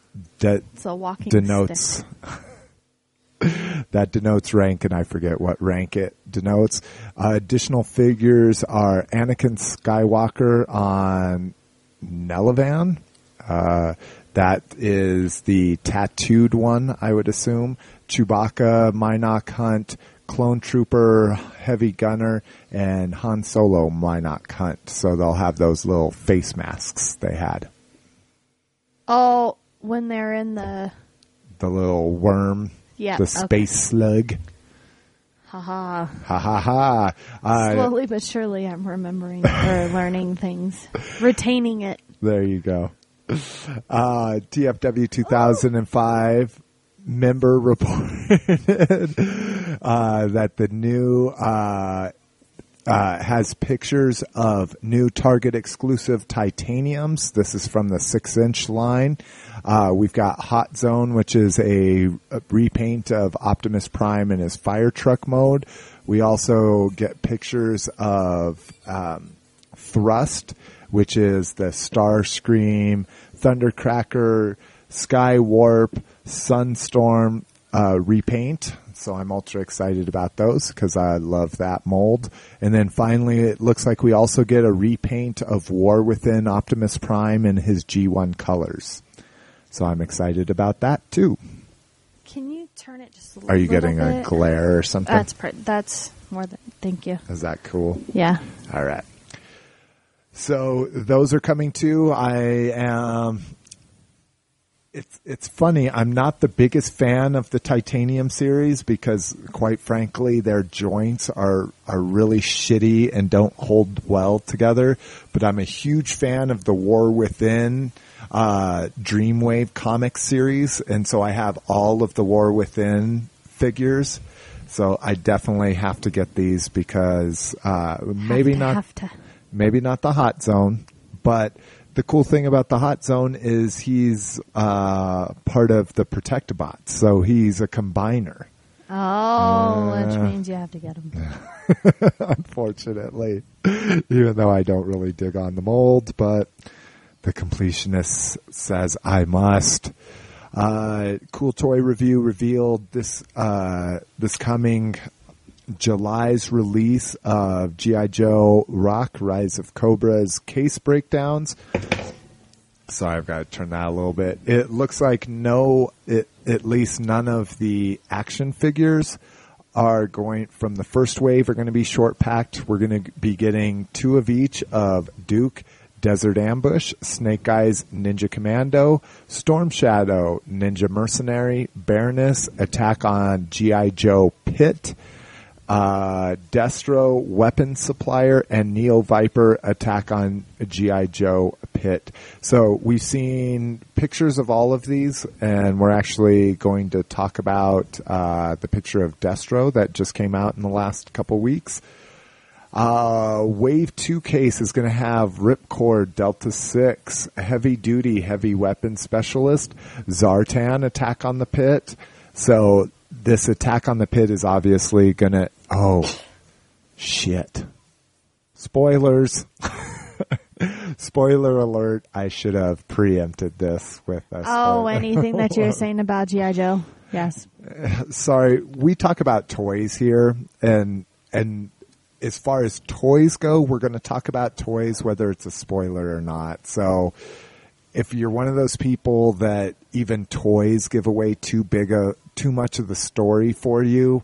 that denotes rank, and I forget what rank it denotes. Additional figures are Anakin Skywalker on Nelevan. That is the tattooed one, I would assume. Chewbacca, Minok Hunt, Clone Trooper, Heavy Gunner, and Han Solo Minok Hunt. So they'll have those little face masks they had. Oh, when they're in the little worm, yeah, the space slug. Ha ha. Ha ha ha. Slowly but surely I'm remembering or learning things. Retaining it. There you go. TFW 2005 member reported that the new has pictures of new Target exclusive titaniums. This is from the 6-inch line. We've got Hot Zone, which is a repaint of Optimus Prime in his fire truck mode. We also get pictures of Thrust, which is the Starscream, Thundercracker, Skywarp, Sunstorm repaint. So I'm ultra excited about those because I love that mold. And then finally, it looks like we also get a repaint of War Within Optimus Prime in his G1 colors. So I'm excited about that too. Can you turn it just a little bit? Are you getting a glare or something? That's more than, thank you. Is that cool? Yeah. All right. So those are coming too. It's funny. I'm not the biggest fan of the titanium series because, quite frankly, their joints are really shitty and don't hold well together. But I'm a huge fan of the War Within Dreamwave comic series, and so I have all of the War Within figures. So I definitely have to get these because Maybe not the Hot Zone, but the cool thing about the Hot Zone is he's part of the Protectabot, so he's a combiner. Oh, which means you have to get him. Unfortunately, even though I don't really dig on the mold, but the completionist says I must. Cool Toy Review revealed this coming July's release of G.I. Joe Rock, Rise of Cobra's case breakdowns. Sorry, I've got to turn that a little bit. It looks like at least none of the action figures are going from the first wave are going to be short packed. We're going to be getting 2 of each of Duke, Desert Ambush, Snake Eyes, Ninja Commando, Storm Shadow, Ninja Mercenary, Baroness, Attack on G.I. Joe Pit, Destro, Weapon Supplier, and Neo Viper, Attack on G.I. Joe Pit. So we've seen pictures of all of these, and we're actually going to talk about the picture of Destro that just came out in the last couple weeks. Wave 2 case is going to have Ripcord, Delta 6, Heavy Duty, Heavy Weapon Specialist, Zartan, Attack on the Pit. So this Attack on the Pit is obviously going to... Oh, shit. Spoilers. Spoiler alert. I should have preempted this with a spoiler. Oh, anything that you were saying about G.I. Joe? Yes. Sorry. We talk about toys here, and as far as toys go, we're going to talk about toys, whether it's a spoiler or not. So if you're one of those people that even toys give away too much of the story for you,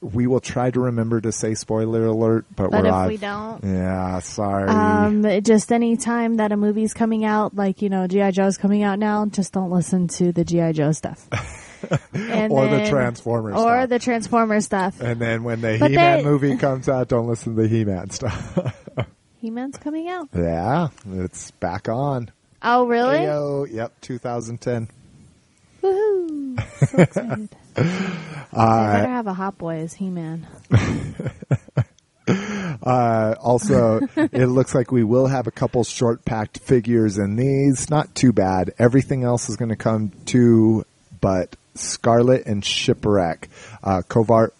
we will try to remember to say spoiler alert, but we don't. Yeah, sorry. Just any time that a movie's coming out, like, you know, G.I. Joe's coming out now, just don't listen to the G.I. Joe stuff. The Transformers stuff. And then when the He-Man movie comes out, don't listen to the He-Man stuff. He-Man's coming out. Yeah, it's back on. Oh, really? Ayo, yep, 2010. Woohoo. So excited. I better have a Hot Boy as He-Man. Also, it looks like we will have a couple short packed figures in these. Not too bad. Everything else is going to come to but Scarlet and Shipwreck, Covert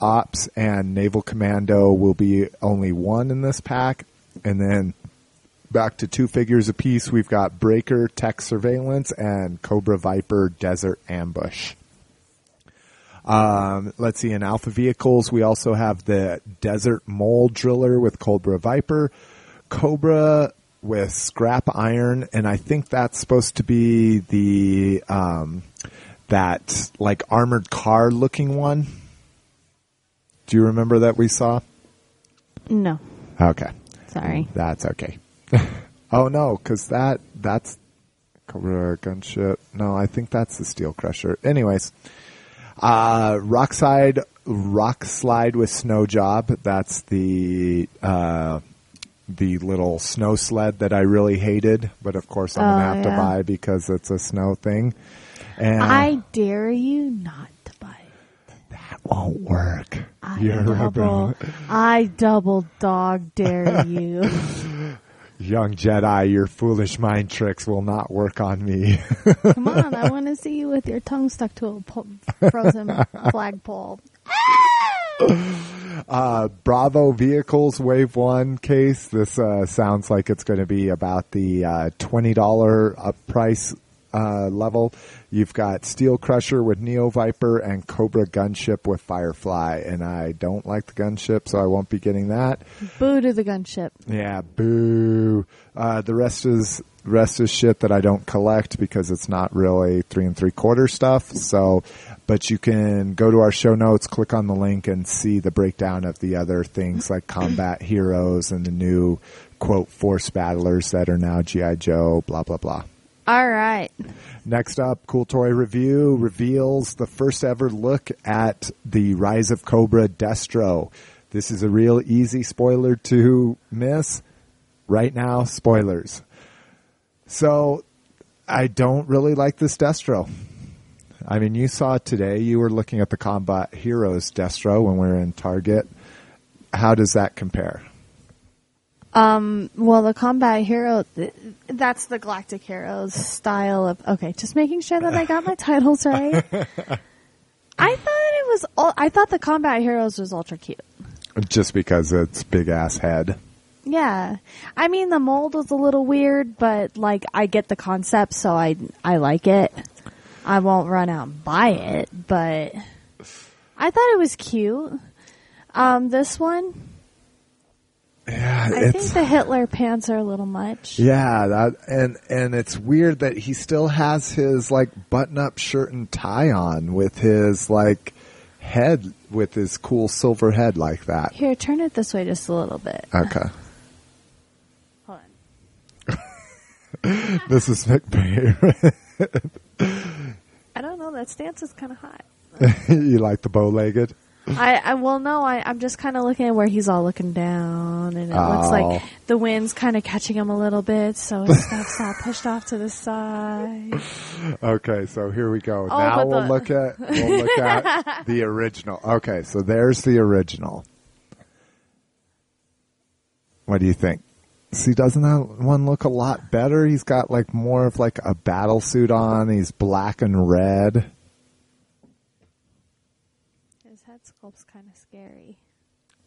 Ops and Naval Commando will be only one in this pack. And then back to two figures apiece, we've got Breaker, Tech Surveillance, and Cobra Viper, Desert Ambush. Let's see, in Alpha Vehicles, we also have the Desert Mole Driller with Cobra Viper, Cobra with Scrap Iron, and I think that's supposed to be the that like armored car looking one. Do you remember that we saw? No. Okay. Sorry. That's okay. Oh, no, because that's Cobra Gunship. No, I think that's the Steel Crusher. Anyways, Rock Slide with Snow Job. That's the little snow sled that I really hated. But, of course, I'm going to have to buy because it's a snow thing. And I dare you not to buy it. That won't work. I double dog dare you. Young Jedi, your foolish mind tricks will not work on me. Come on, I want to see you with your tongue stuck to a frozen flagpole. Bravo Vehicles Wave 1 case. This sounds like it's going to be about the $20 price level. You've got Steel Crusher with Neo Viper and Cobra Gunship with Firefly, and I don't like the gunship, so I won't be getting that. Boo to the gunship. Yeah, boo. The rest is shit that I don't collect because it's not really 3 3/4 stuff. So, but you can go to our show notes, click on the link, and see the breakdown of the other things like Combat Heroes and the new quote Force Battlers that are now G.I. Joe. Blah blah blah. All right. Next up, Cool Toy Review reveals the first ever look at the Rise of Cobra Destro. This is a real easy spoiler to miss. Right now, spoilers. So I don't really like this Destro. I mean, you saw it today. You were looking at the Combat Heroes Destro when we were in Target. How does that compare? Well, the Combat Hero, that's the Galactic Heroes style of, okay, just making sure that I got my titles right. I thought the Combat Heroes was ultra cute. Just because it's big ass head. Yeah. I mean, the mold was a little weird, but like, I get the concept, so I like it. I won't run out and buy it, but I thought it was cute. This one. Yeah, I think the Hitler pants are a little much. Yeah, and it's weird that he still has his like button-up shirt and tie on with his like head, with his cool silver head like that. Here, turn it this way just a little bit. Okay. Hold on. This is McBayer. I don't know. That stance is kind of hot. You like the bow-legged? I'm just kind of looking at where he's all looking down, and it looks like the wind's kind of catching him a little bit, so his stuff's all pushed off to the side. Okay, so here we go. Oh, now we'll look at the original. Okay, so there's the original. What do you think? See, doesn't that one look a lot better? He's got like more of like a battle suit on. He's black and red. Sculpt's kind of scary.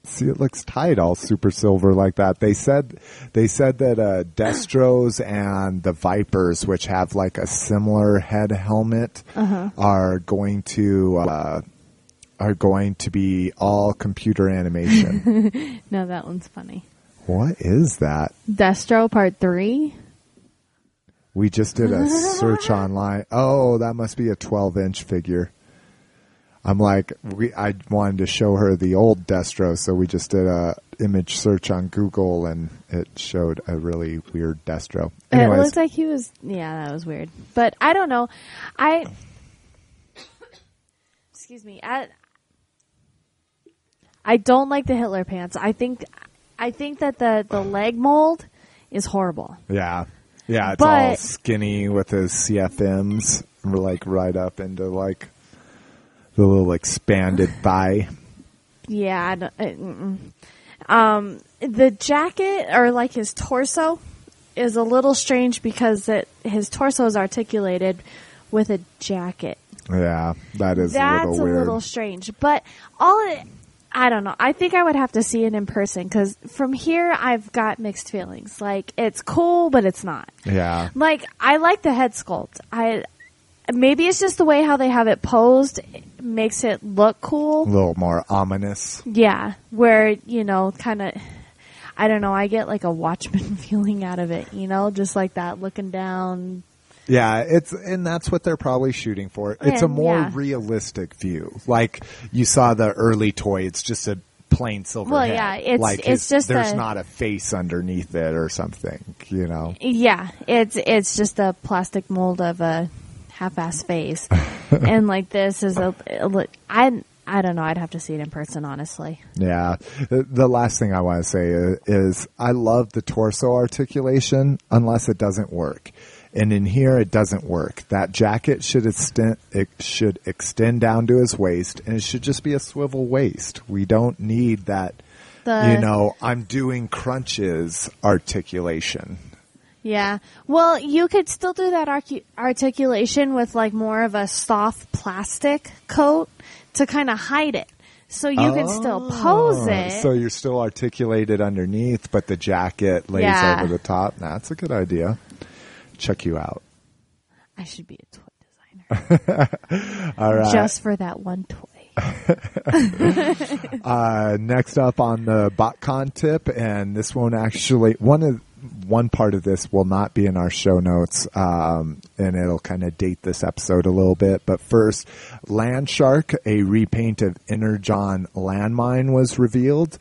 See, it looks tight, all super silver like that. They said that Destros and the Vipers, which have like a similar head helmet, are going to are going to be all computer animation. No, that one's funny. What is that? Destro Part 3. We just did a search online. Oh, that must be a 12-inch figure. I'm like, I wanted to show her the old Destro, so we just did a image search on Google, and it showed a really weird Destro. Anyways. It looks like he was, yeah, that was weird. But I don't know. Excuse me. I don't like the Hitler pants. I think that the leg mold is horrible. Yeah. Yeah, it's all skinny with his CFMs, like right up into like the little expanded thigh. Yeah. The jacket or like his torso is a little strange because his torso is articulated with a jacket. Yeah, that's a little weird. That's a little strange. But I don't know. I think I would have to see it in person because from here I've got mixed feelings. Like, it's cool, but it's not. Yeah. Like, I like the head sculpt. Maybe it's just the way how they have it posed makes it look cool. A little more ominous. Yeah. Where, you know, kind of, I don't know, I get like a Watchmen feeling out of it, you know? Just like that looking down. Yeah, and that's what they're probably shooting for. It's a more realistic view. Like you saw the early toy, it's just a plain silver head. Yeah, it's like it's just there's not a face underneath it or something, you know. Yeah, it's just a plastic mold of a half-assed face. And like this is I don't know. I'd have to see it in person, honestly. Yeah. The last thing I want to say is I love the torso articulation unless it doesn't work. And in here, it doesn't work. That jacket should extend down to his waist, and it should just be a swivel waist. We don't need that, I'm doing crunches articulation. Yeah. Well, you could still do that articulation with, like, more of a soft plastic coat to kind of hide it. So you can still pose it. So you're still articulated underneath, but the jacket lays over the top. That's a good idea. Check you out. I should be a toy designer. All right. Just for that one toy. Next up on the BotCon tip, and this won't actually one part of this will not be in our show notes, and it'll kind of date this episode a little bit. But first, Landshark, a repaint of Energon Landmine, was revealed.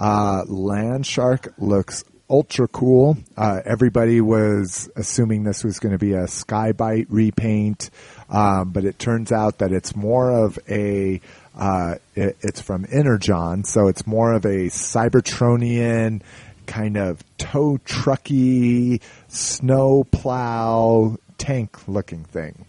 Landshark looks ultra cool. Everybody was assuming this was going to be a Skybite repaint, but it turns out that it's more of a it's from Energon, so it's more of a Cybertronian kind of tow trucky snow plow tank looking thing.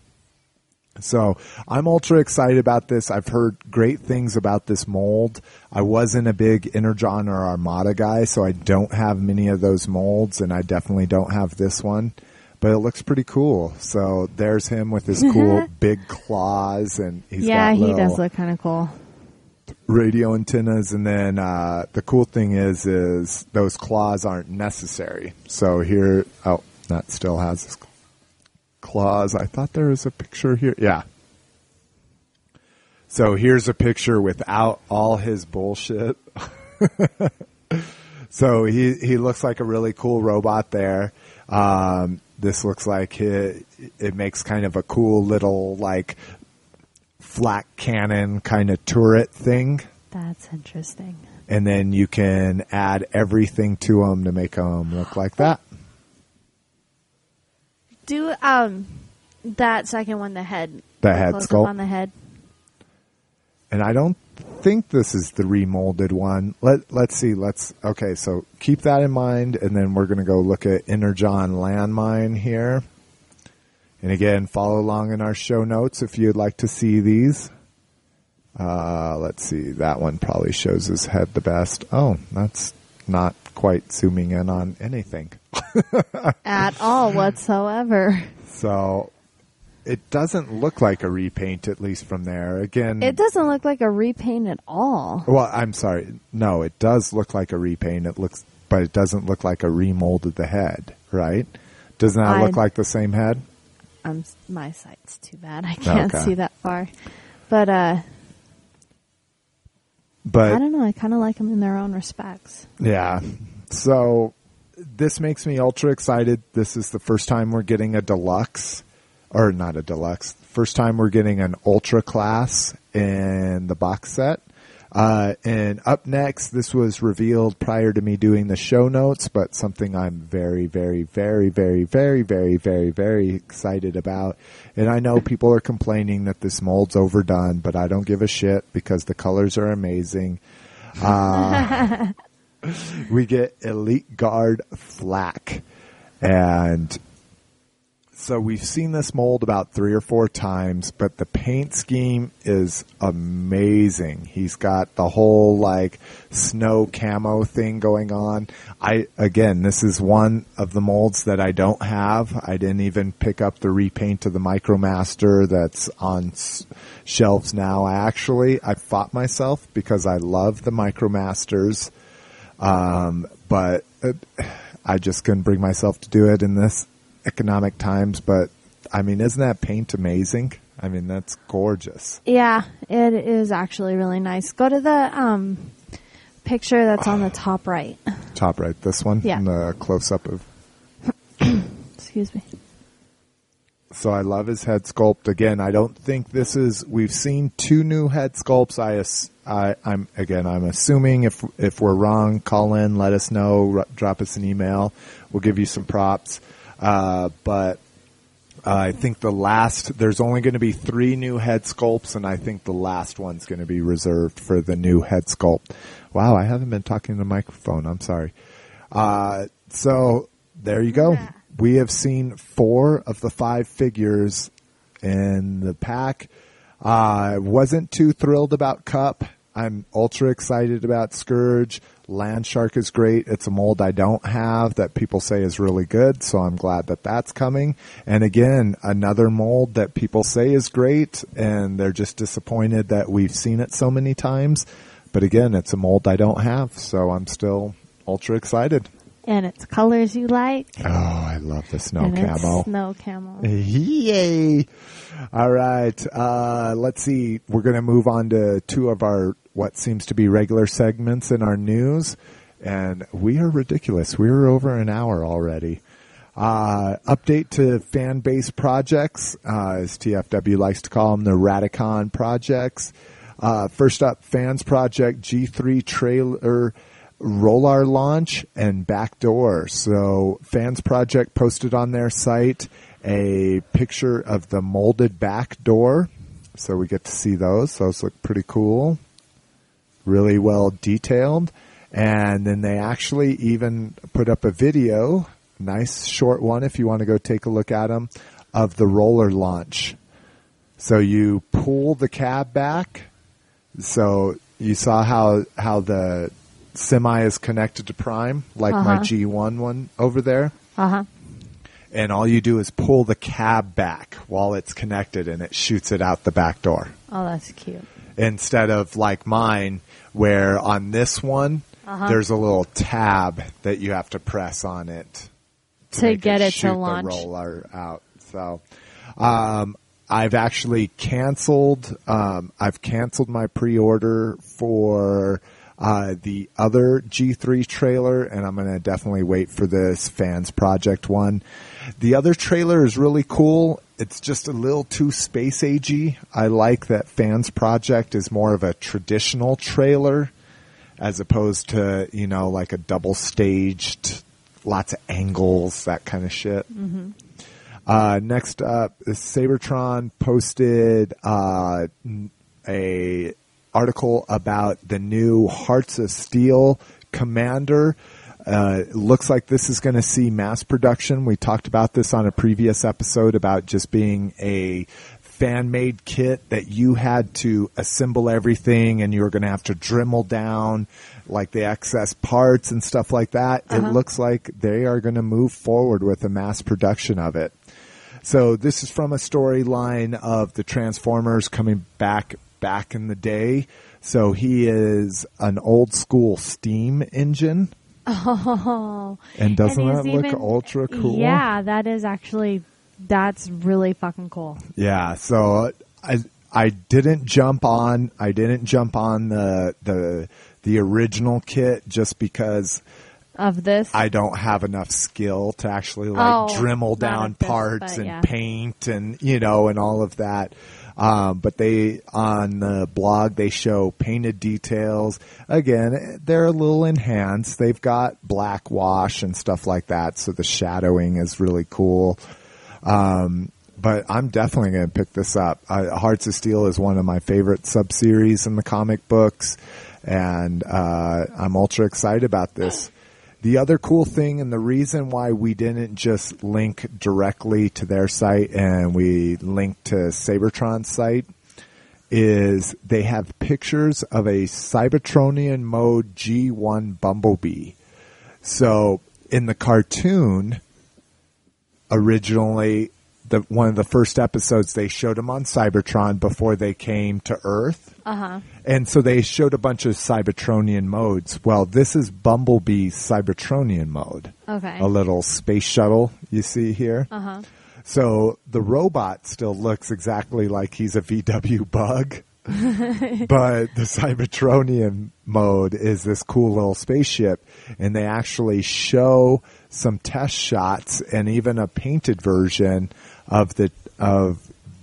So I'm ultra excited about this. I've heard great things about this mold. I wasn't a big Energon or Armada guy, so I don't have many of those molds, and I definitely don't have this one. But it looks pretty cool. So there's him with his cool big claws, and he's got little, he does look kind of cool, radio antennas. And then the cool thing is those claws aren't necessary. So here, that still has his claws. I thought there was a picture here. Yeah. So here's a picture without all his bullshit. So he looks like a really cool robot there. This looks like it makes kind of a cool little like flat cannon kind of turret thing. That's interesting. And then you can add everything to them to make them look like that. Do that second one, the head sculpt on the head. And I don't think this is the remolded one. Let's see. Okay. So keep that in mind, and then we're gonna go look at Energon Landmine here. And again, follow along in our show notes if you'd like to see these. Let's see. That one probably shows his head the best. Oh, that's not quite zooming in on anything at all whatsoever. So it doesn't look like a repaint, at least from there. Again, it doesn't look like a repaint at all. Well, I'm sorry. No, it does look like a repaint. But it doesn't look like a remold of the head, right? Doesn't that look like the same head? My sight's too bad. I can't see that far. But But I don't know. I kind of like them in their own respects. Yeah. So this makes me ultra excited. This is the first time we're getting a deluxe, or not a deluxe. First time we're getting an ultra class in the box set. And up next, this was revealed prior to me doing the show notes, but something I'm very, very, very, very, very, very, very, very excited about. And I know people are complaining that this mold's overdone, but I don't give a shit because the colors are amazing. We get Elite Guard Flak. And so we've seen this mold about 3 or 4 times, but the paint scheme is amazing. He's got the whole like snow camo thing going on. Again, this is one of the molds that I don't have. I didn't even pick up the repaint of the MicroMaster that's on shelves now. Actually, I fought myself because I love the MicroMasters, but I just couldn't bring myself to do it in this economic times. But I mean, isn't that paint amazing? I mean, that's gorgeous. Yeah, it is actually really nice. Go to the picture that's on the top right. Top right, this one? Yeah. The close-up of... Excuse me. So I love his head sculpt. Again, I don't think this is... We've seen 2 new head sculpts. I'm assuming if we're wrong, call in, let us know, drop us an email. We'll give you some props. But I think there's only going to be 3 new head sculpts, and I think the last one's going to be reserved for the new head sculpt. Wow, I haven't been talking to the microphone. I'm sorry. So there you go. Yeah. We have seen 4 of the 5 figures in the pack. I wasn't too thrilled about Cup. I'm ultra excited about Scourge. Landshark is great. It's a mold I don't have that people say is really good, so I'm glad that that's coming. And again, another mold that people say is great, and they're just disappointed that we've seen it so many times. But again, it's a mold I don't have, so I'm still ultra excited. And it's colors you like. Oh, I love the snow camo. It's snow camo. Yay! All right, let's see. We're going to move on to 2 of our what seems to be regular segments in our news. And we are ridiculous. We are over an hour already. Update to fan-based projects, as TFW likes to call them, the Raticon projects. First up, Fans Project G3 trailer roller launch and backdoor. So Fans Project posted on their site a picture of the molded backdoor. So we get to see those. Those look pretty cool. Really well detailed. And then they actually even put up a video, nice short one if you want to go take a look at them, of the roller launch. So you pull the cab back. So you saw how the semi is connected to Prime, like my G1 one over there. Uh-huh. And all you do is pull the cab back while it's connected, and it shoots it out the back door. Oh, that's cute. Instead of like mine, where on this one, there's a little tab that you have to press on it to get it to launch. The roller out. So, I've actually canceled. I've canceled my pre-order for the other G3 trailer, and I'm going to definitely wait for this Fans Project one. The other trailer is really cool. It's just a little too space agey. I like that Fans Project is more of a traditional trailer as opposed to, you know, like a double staged, lots of angles, that kind of shit. Mm-hmm. Next up, Cybertron posted a article about the new Hearts of Steel Commander. It looks like this is going to see mass production. We talked about this on a previous episode about just being a fan-made kit that you had to assemble everything and you were going to have to Dremel down like the excess parts and stuff like that. It looks like they are going to move forward with a mass production of it. So this is from a storyline of the Transformers coming back in the day. So he is an old school steam engine. Oh, and doesn't that look ultra cool? Yeah, that's really fucking cool. Yeah, so I I didn't jump on the original kit just because of this. I don't have enough skill to actually Dremel down parts paint and and all of that. But they, on the blog, they show painted details. Again, they're a little enhanced. They've got black wash and stuff like that. So the shadowing is really cool. But I'm definitely going to pick this up. Hearts of Steel is one of my favorite sub-series in the comic books. And I'm ultra excited about this. The other cool thing, and the reason why we didn't just link directly to their site and we linked to Cybertron's site, is they have pictures of a Cybertronian mode G1 Bumblebee. So in the cartoon, originally, one of the first episodes, they showed him on Cybertron before they came to Earth. Uh-huh. And so they showed a bunch of Cybertronian modes. Well, this is Bumblebee's Cybertronian mode. Okay. A little space shuttle you see here. Uh-huh. So the robot still looks exactly like he's a VW bug. But the Cybertronian mode is this cool little spaceship, and they actually show some test shots and even a painted version of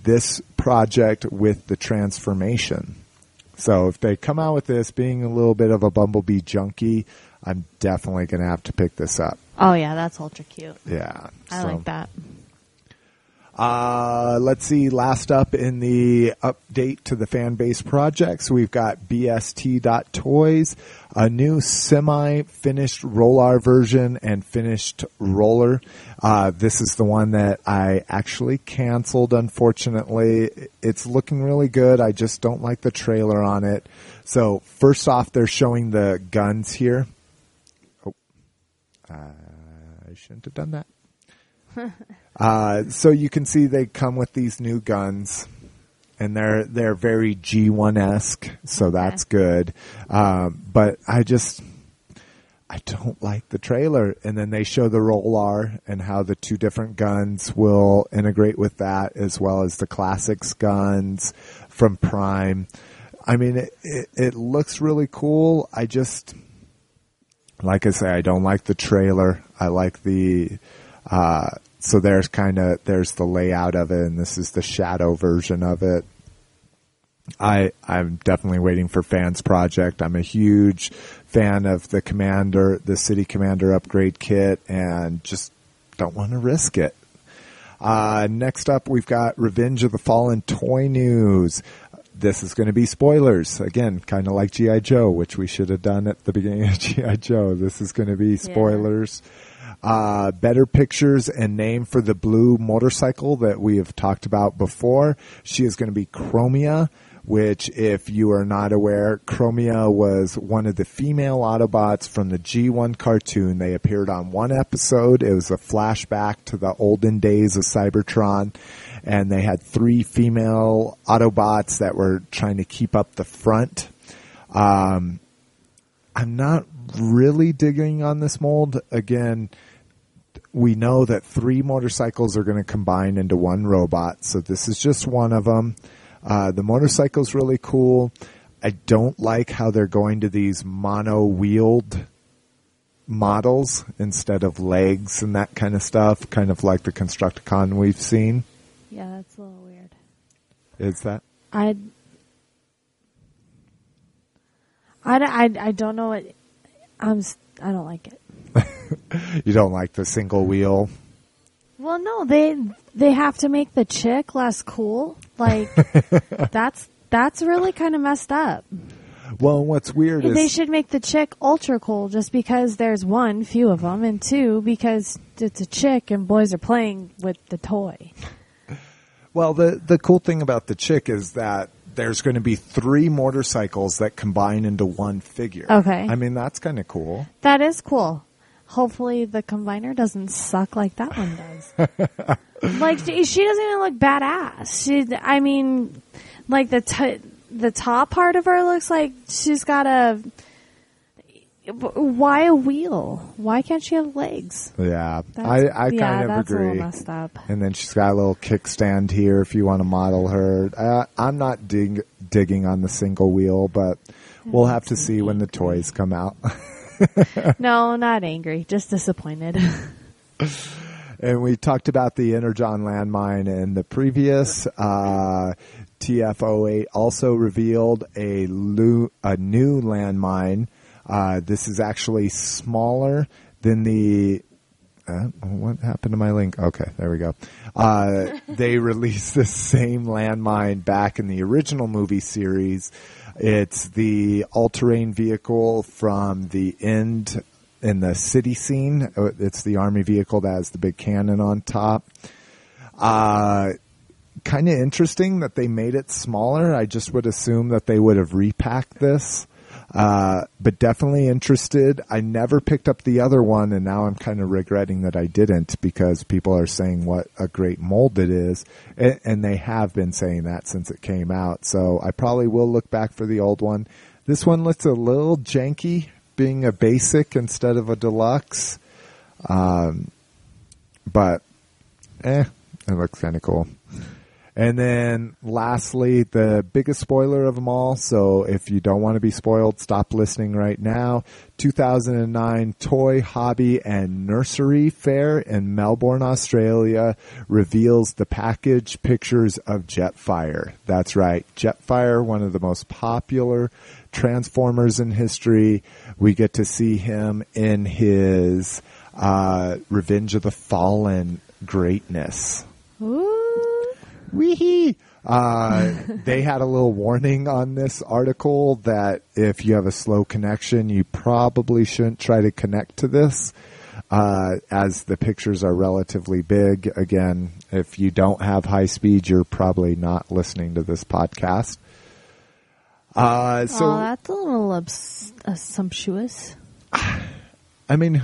this project with the transformation. So if they come out with this, being a little bit of a Bumblebee junkie, I'm definitely going to have to pick this up. Oh yeah, that's ultra cute. Yeah. I like that. Let's see. Last up in the update to the fan base projects, we've got BST.Toys, a new semi-finished Roller version and finished Roller. This is the one that I actually canceled, unfortunately. It's looking really good. I just don't like the trailer on it. So first off, they're showing the guns here. Oh, I shouldn't have done that. So you can see they come with these new guns, and they're very G1-esque, so that's good. But I don't like the trailer. And then they show the Roller and how the two different guns will integrate with that, as well as the classics guns from Prime. I mean, it looks really cool. I just, like I say, I don't like the trailer. I like the... so there's the layout of it, and this is the shadow version of it. I'm definitely waiting for Fans Project. I'm a huge fan of the City Commander upgrade kit, and just don't want to risk it. Next up, we've got Revenge of the Fallen toy news. This is going to be spoilers. Again, kind of like G.I. Joe, which we should have done at the beginning of G.I. Joe. This is going to be spoilers. Yeah. Better pictures and name for the blue motorcycle that we have talked about before. She is going to be Chromia, which, if you are not aware, Chromia was one of the female Autobots from the G1 cartoon. They appeared on one episode. It was a flashback to the olden days of Cybertron, and they had three female Autobots that were trying to keep up the front. I'm not really digging on this mold. Again, we know that three motorcycles are going to combine into one robot, so this is just one of them. The motorcycle's really cool. I don't like how they're going to these mono-wheeled models instead of legs and that kind of stuff, kind of like the Constructicon we've seen. Yeah, that's a little weird. Is that? I don't know what... I don't like it. You don't like the single wheel? Well, no, they have to make the chick less cool. Like that's really kind of messed up. Well, what's weird is they should make the chick ultra cool, just because there's one, few of them, and two, because it's a chick and boys are playing with the toy. Well, the cool thing about the chick is that there's going to be three motorcycles that combine into one figure. Okay. I mean, that's kind of cool. That is cool. Hopefully the combiner doesn't suck like that one does. Like, she doesn't even look badass. The top part of her looks like she's got a... Why a wheel? Why can't she have legs? Yeah, I kind of agree. A little messed up. And then she's got a little kickstand here if you want to model her. I'm not digging on the single wheel, but we'll have to see when the toys come out. No, not angry. Just disappointed. And we talked about the Energon Landmine in the previous. TF08 also revealed a new landmine. This is actually smaller than the... what happened to my link? Okay, there we go. They released the same landmine back in the original movie series. It's the all-terrain vehicle from the end in the city scene. It's the army vehicle that has the big cannon on top. Kind of interesting that they made it smaller. I just would assume that they would have repacked this. But definitely interested. I never picked up the other one, and now I'm kind of regretting that I didn't, because people are saying what a great mold it is, and they have been saying that since it came out. So I probably will look back for the old one. This one looks a little janky, being a basic instead of a deluxe. It looks kind of cool. And then lastly, the biggest spoiler of them all. So if you don't want to be spoiled, stop listening right now. 2009 Toy, Hobby and Nursery Fair in Melbourne, Australia reveals the package pictures of Jetfire. That's right. Jetfire, one of the most popular Transformers in history. We get to see him in his Revenge of the Fallen greatness. Ooh. Wee-hee. They had a little warning on this article that if you have a slow connection, you probably shouldn't try to connect to this, as the pictures are relatively big. Again, if you don't have high speed, you're probably not listening to this podcast. So that's a little sumptuous. I mean,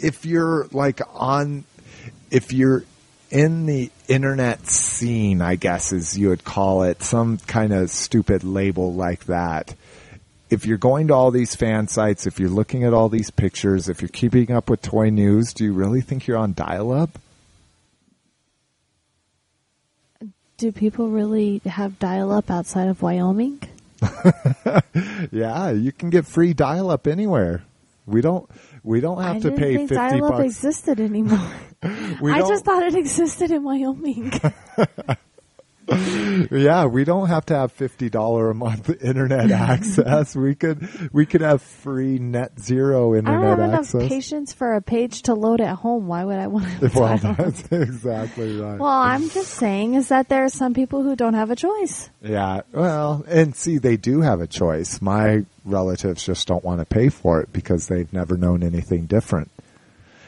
if you're in the internet scene, I guess, as you would call it, some kind of stupid label like that. If you're going to all these fan sites, if you're looking at all these pictures, if you're keeping up with toy news, do you really think you're on dial-up? Do people really have dial-up outside of Wyoming? Yeah, you can get free dial-up anywhere. We don't have to pay $50. I didn't think dial-up existed anymore. I just thought it existed in Wyoming. Yeah, we don't have to have $50 a month internet access. We could have free net zero internet access. I don't have enough patience for a page to load at home. Why would I want to? Well, that's exactly right. Well, I'm just saying is that there are some people who don't have a choice. Yeah, well, and see, they do have a choice. My relatives just don't want to pay for it because they've never known anything different.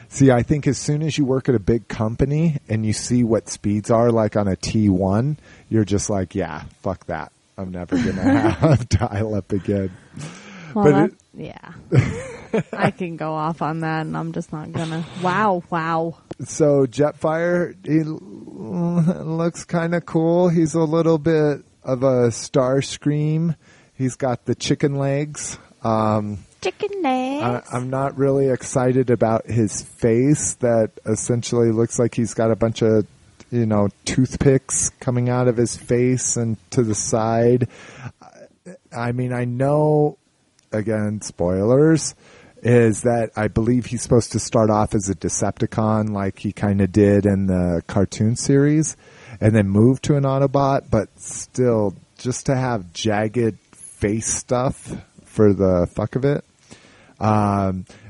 See, I think as soon as you work at a big company and you see what speeds are like on a T1, you're just like, yeah, fuck that. I'm never going to have dial-up again. Well, yeah. I can go off on that, and I'm just not going to. Wow. So Jetfire, he looks kind of cool. He's a little bit of a Starscream. He's got the chicken legs. Chicken legs. I'm not really excited about his face that essentially looks like he's got a bunch of, toothpicks coming out of his face and to the side. I mean, I know, again, spoilers, is that I believe he's supposed to start off as a Decepticon like he kind of did in the cartoon series and then move to an Autobot, but still just to have jagged face stuff for the fuck of it.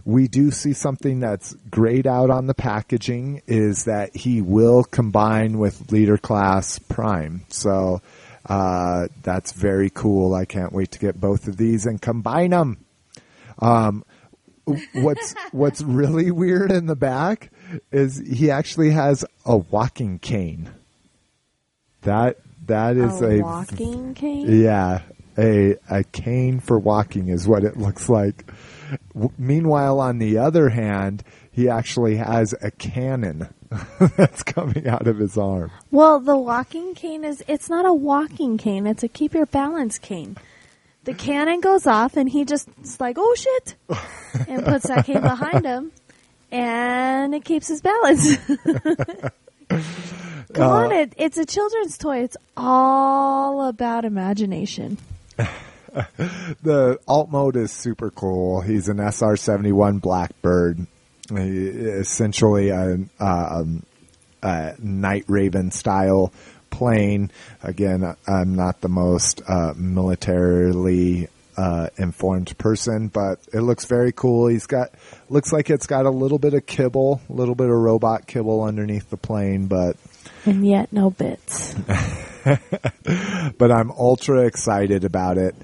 We do see something that's grayed out on the packaging is that he will combine with Leader Class Prime. So that's very cool. I can't wait to get both of these and combine them. What's really weird in the back is he actually has a walking cane. That is a walking cane? Yeah. A cane for walking is what it looks like. Meanwhile, on the other hand, he actually has a cannon that's coming out of his arm. Well, the walking cane it's not a walking cane. It's a keep your balance cane. The cannon goes off, and he just is like, oh, shit, and puts that cane behind him, and it keeps his balance. Come on, it's a children's toy. It's all about imagination. The alt mode is super cool. He's an SR-71 Blackbird, essentially a Night Raven style plane. Again, I'm not the most militarily informed person, but it looks very cool. Looks like it's got a little bit of kibble, a little bit of robot kibble underneath the plane, and yet no bits. But I'm ultra excited about it.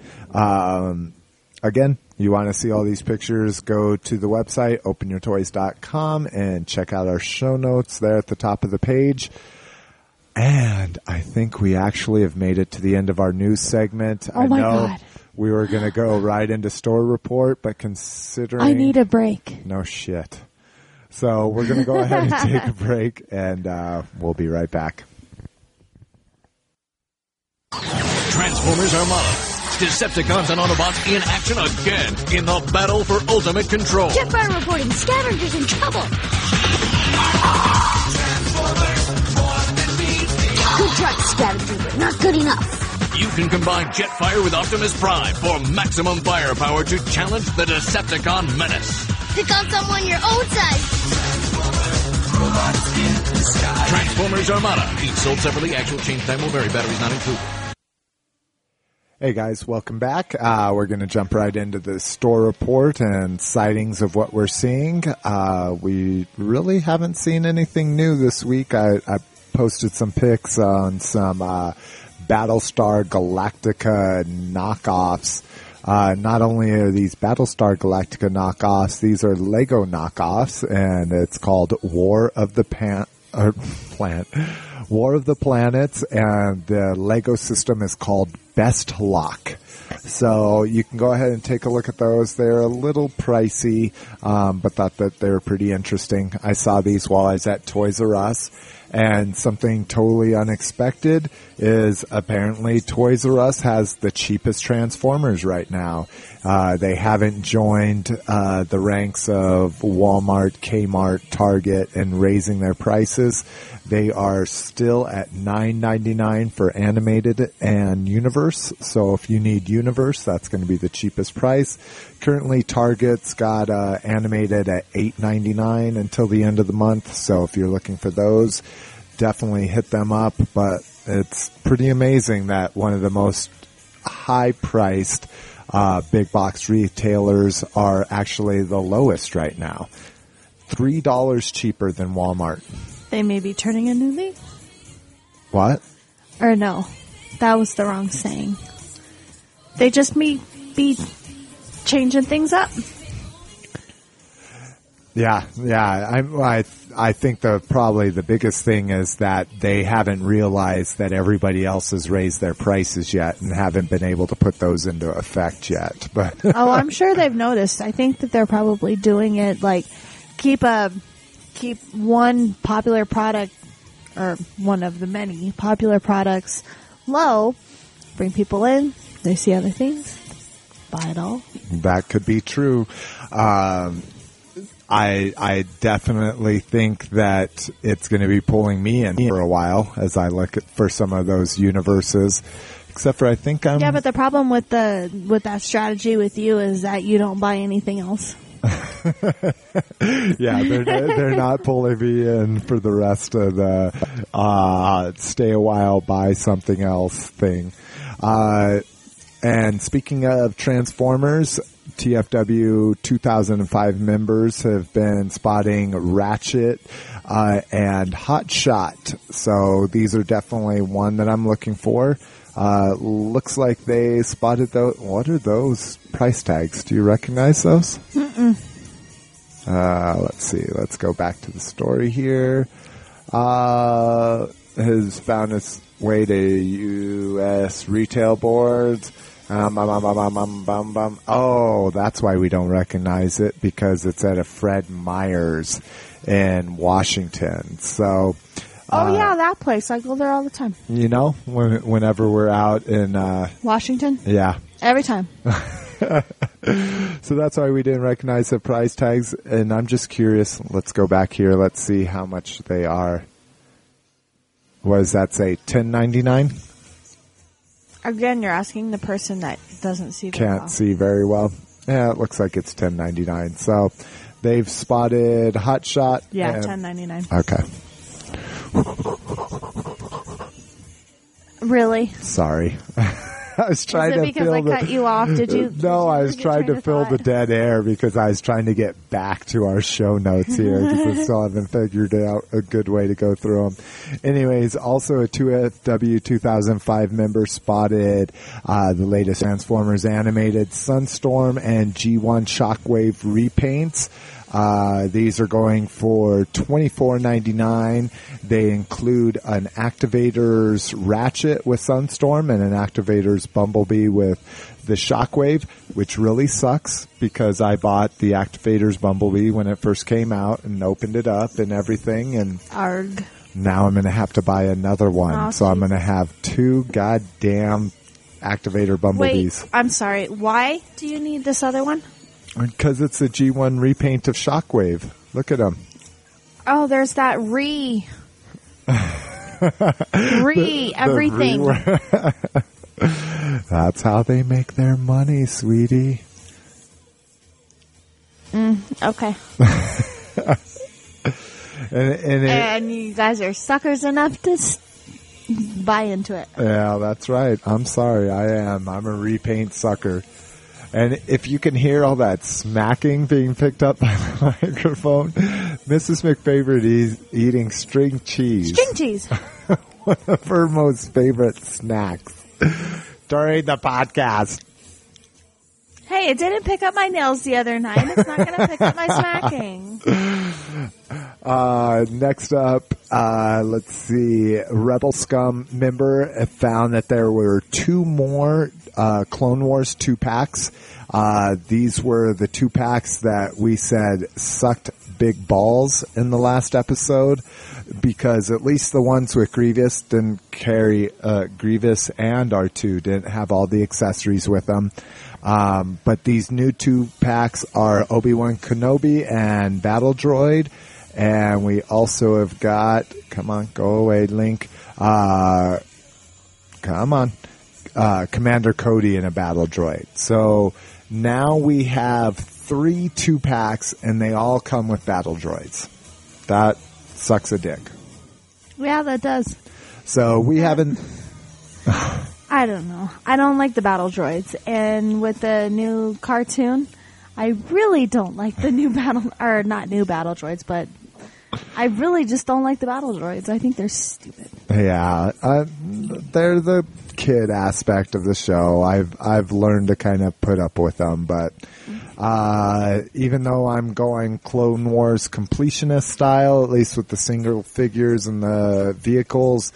Again, you want to see all these pictures, go to the website, OpenYourToys.com, and check out our show notes there at the top of the page. And I think we actually have made it to the end of our news segment. Oh my God. We were going to go right into store report, but considering... I need a break. No shit. So we're going to go ahead and take a break, and we'll be right back. Transformers Armada. Decepticons and Autobots in action again in the battle for ultimate control. Jetfire reporting. Scavengers in trouble. Transformers, more than meets the eye. Good try, Scavenger, but not good enough. You can combine Jetfire with Optimus Prime for maximum firepower to challenge the Decepticon menace. Pick on someone your own size. Transformers, robots in the sky. Transformers Armada. Each sold separately. Actual change time will vary. Batteries not included. Hey guys, welcome back. We're going to jump right into the store report and sightings of what we're seeing. We really haven't seen anything new this week. I posted some pics on some Battlestar Galactica knockoffs. Not only are these Battlestar Galactica knockoffs, these are Lego knockoffs, and it's called War of the Planets, and the Lego system is called Best Lock. So you can go ahead and take a look at those. They're a little pricey, but thought that they were pretty interesting. I saw these while I was at Toys R Us, and something totally unexpected is apparently Toys R Us has the cheapest Transformers right now. They haven't joined the ranks of Walmart, Kmart, Target in raising their prices. They are still at $9.99 for Animated and Universe. So if you need Universe, that's going to be the cheapest price. Currently, Target's got Animated at $8.99 until the end of the month. So if you're looking for those, definitely hit them up. But it's pretty amazing that one of the most high-priced big box retailers are actually the lowest right now. $3 cheaper than Walmart. They may be turning a new leaf. What? Or no, that was the wrong saying. They just may be changing things up. Yeah. I think probably the biggest thing is that they haven't realized that everybody else has raised their prices yet and haven't been able to put those into effect yet. But I'm sure they've noticed. I think that they're probably doing it like keep one popular product or one of the many popular products low, bring people in, they see other things, buy it all. That could be true. I definitely think that it's going to be pulling me in for a while as I look for some of those universes. Except for I think I'm... Yeah, but the problem with that strategy with you is that you don't buy anything else. Yeah, they're not pulling me in for the rest of the stay a while, buy something else thing. And speaking of Transformers... TFW 2005 members have been spotting Ratchet and Hot Shot. So these are definitely one that I'm looking for. Looks like they spotted those. What are those price tags? Do you recognize those? Mm-mm. Let's see. Let's go back to the story here. Has found its way to U.S. retail boards. Oh, that's why we don't recognize it, because it's at a Fred Meyer's in Washington. So, yeah, that place. I go there all the time. You know, whenever we're out in Washington. Yeah, Every time. So that's why we didn't recognize the price tags. And I'm just curious. Let's go back here. Let's see how much they are. What does that say? $10.99? Again, you're asking the person that doesn't see very well. Can't see very well. Yeah, it looks like it's $10.99. So they've spotted Hot Shot. Yeah, $10.99. Okay. Really? Sorry. I was trying to fill the... because I cut you off? Did you... No, I was trying to fill the dead air because I was trying to get back to our show notes here because I still haven't figured out a good way to go through them. Anyways, also a TFW 2005 member spotted the latest Transformers animated Sunstorm and G1 Shockwave repaints. These are going for $24.99. They include an Activator's Ratchet with Sunstorm and an Activator's Bumblebee with the Shockwave, which really sucks because I bought the Activator's Bumblebee when it first came out and opened it up and everything. And arg. Now I'm going to have to buy another one. Oh, so I'm going to have two goddamn Activator Bumblebees. Wait, I'm sorry. Why do you need this other one? Because it's a G1 repaint of Shockwave. Look at him. Oh, there's that re. Everything. That's how they make their money, sweetie. Okay. and you guys are suckers enough to buy into it. Yeah, that's right. I'm sorry. I am. I'm a repaint sucker. And if you can hear all that smacking being picked up by the microphone, Mrs. McFavorite is eating string cheese. String cheese. One of her most favorite snacks during the podcast. Hey, it didn't pick up my nails the other night. It's not going to pick up my smacking. Next up, let's see. Rebel Scum member found that there were two more Clone Wars 2-packs. These were the 2-packs that we said sucked big balls in the last episode because at least the ones with Grievous didn't carry Grievous and R2 didn't have all the accessories with them. But these new 2-packs are Obi-Wan Kenobi and Battle Droid. And we also have got, come on, go away, Link. Commander Cody and a Battle Droid. So now we have 3 2-packs and they all come with Battle Droids. That sucks a dick. Yeah, that does. So we haven't... I don't know. I don't like the Battle Droids. And with the new cartoon, I really don't like the new Battle... Or not new Battle Droids, but... I really just don't like the Battle Droids. I think they're stupid. Yeah. They're the kid aspect of the show. I've learned to kind of put up with them, but even though I'm going Clone Wars completionist style, at least with the single figures and the vehicles,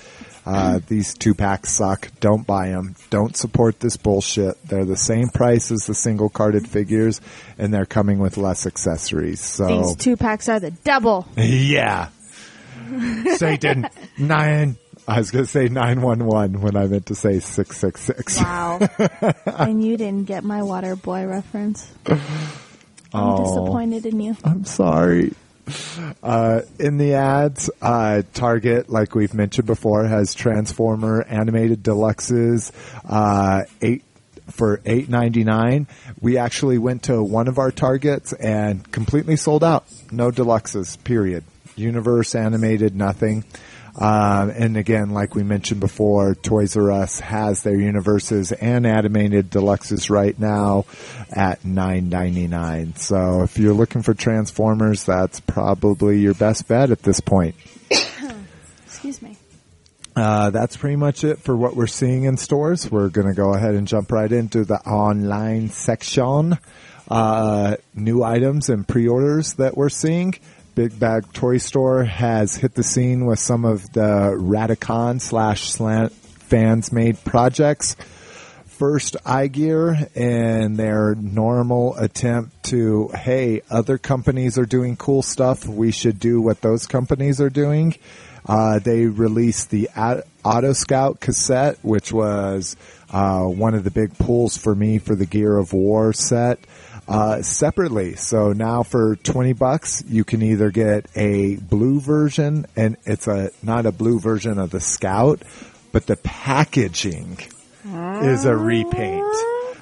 these 2-packs suck. Don't buy them. Don't support this bullshit. They're the same price as the single-carded figures, and they're coming with less accessories. So these 2-packs are the double. Yeah. Satan. 9. I was going to say 911 when I meant to say 666. Wow. And you didn't get my water boy reference. I'm disappointed in you. I'm sorry. In the ads, Target, like we've mentioned before, has Transformer animated deluxes, for $8.99. We actually went to one of our Targets and completely sold out. No deluxes, period. Universe animated, nothing. And again, like we mentioned before, Toys R Us has their universes and animated deluxes right now at $9.99. So if you're looking for Transformers, that's probably your best bet at this point. Excuse me. That's pretty much it for what we're seeing in stores. We're going to go ahead and jump right into the online section. New items and pre-orders that we're seeing. Big Bag Toy Store has hit the scene with some of the Raticon / fans-made projects. First, iGear and their normal attempt to, hey, other companies are doing cool stuff. We should do what those companies are doing. They released the Auto Scout cassette, which was one of the big pulls for me for the Gear of War set separately. So now for $20 you can either get a blue version, and it's a not a blue version of the Scout, but the packaging is a repaint.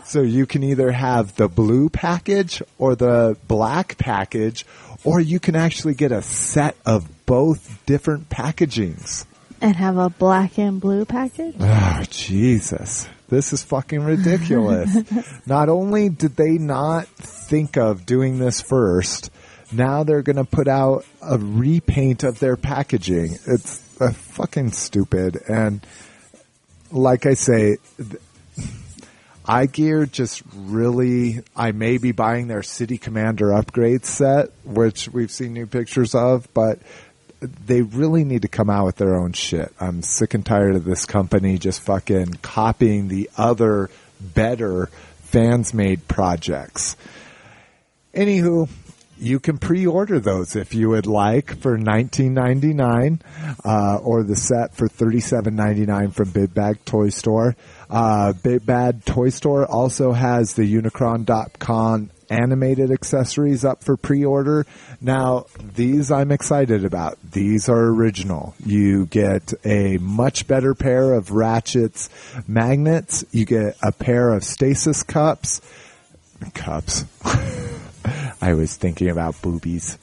So you can either have the blue package or the black package, or you can actually get a set of both different packagings. And have a black and blue package? Oh, Jesus. This is fucking ridiculous. Not only did they not think of doing this first, now they're going to put out a repaint of their packaging. It's fucking stupid. And like I say, iGear just really, I may be buying their City Commander upgrade set, which we've seen new pictures of, but they really need to come out with their own shit. I'm sick and tired of this company just fucking copying the other better fans-made projects. Anywho, you can pre-order those if you would like for $19.99 or the set for $37.99 from Big Bad Toy Store. Big Bad Toy Store also has the Unicron.com animated accessories up for pre-order. Now, these I'm excited about. These are original. You get a much better pair of Ratchet's magnets. You get a pair of stasis cups. Cups. I was thinking about boobies.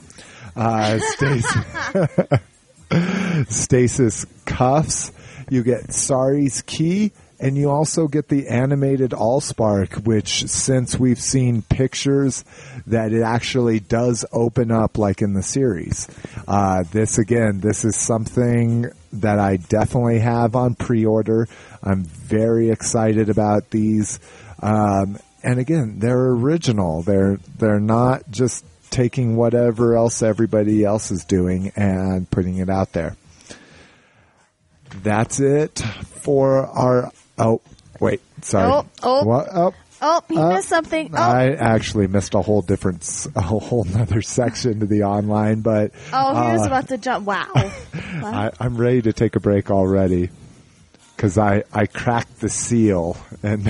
Stasis cuffs. You get Sari's key. And you also get the animated AllSpark, which since we've seen pictures that it actually does open up like in the series. This is something that I definitely have on pre-order. I'm very excited about these. And again, they're original. They're not just taking whatever else everybody else is doing and putting it out there. That's it for our... Oh, wait, sorry. Missed something. Oh. I actually missed a whole other section to the online, but... Oh, he was about to jump. Wow. I'm ready to take a break already because I cracked the seal and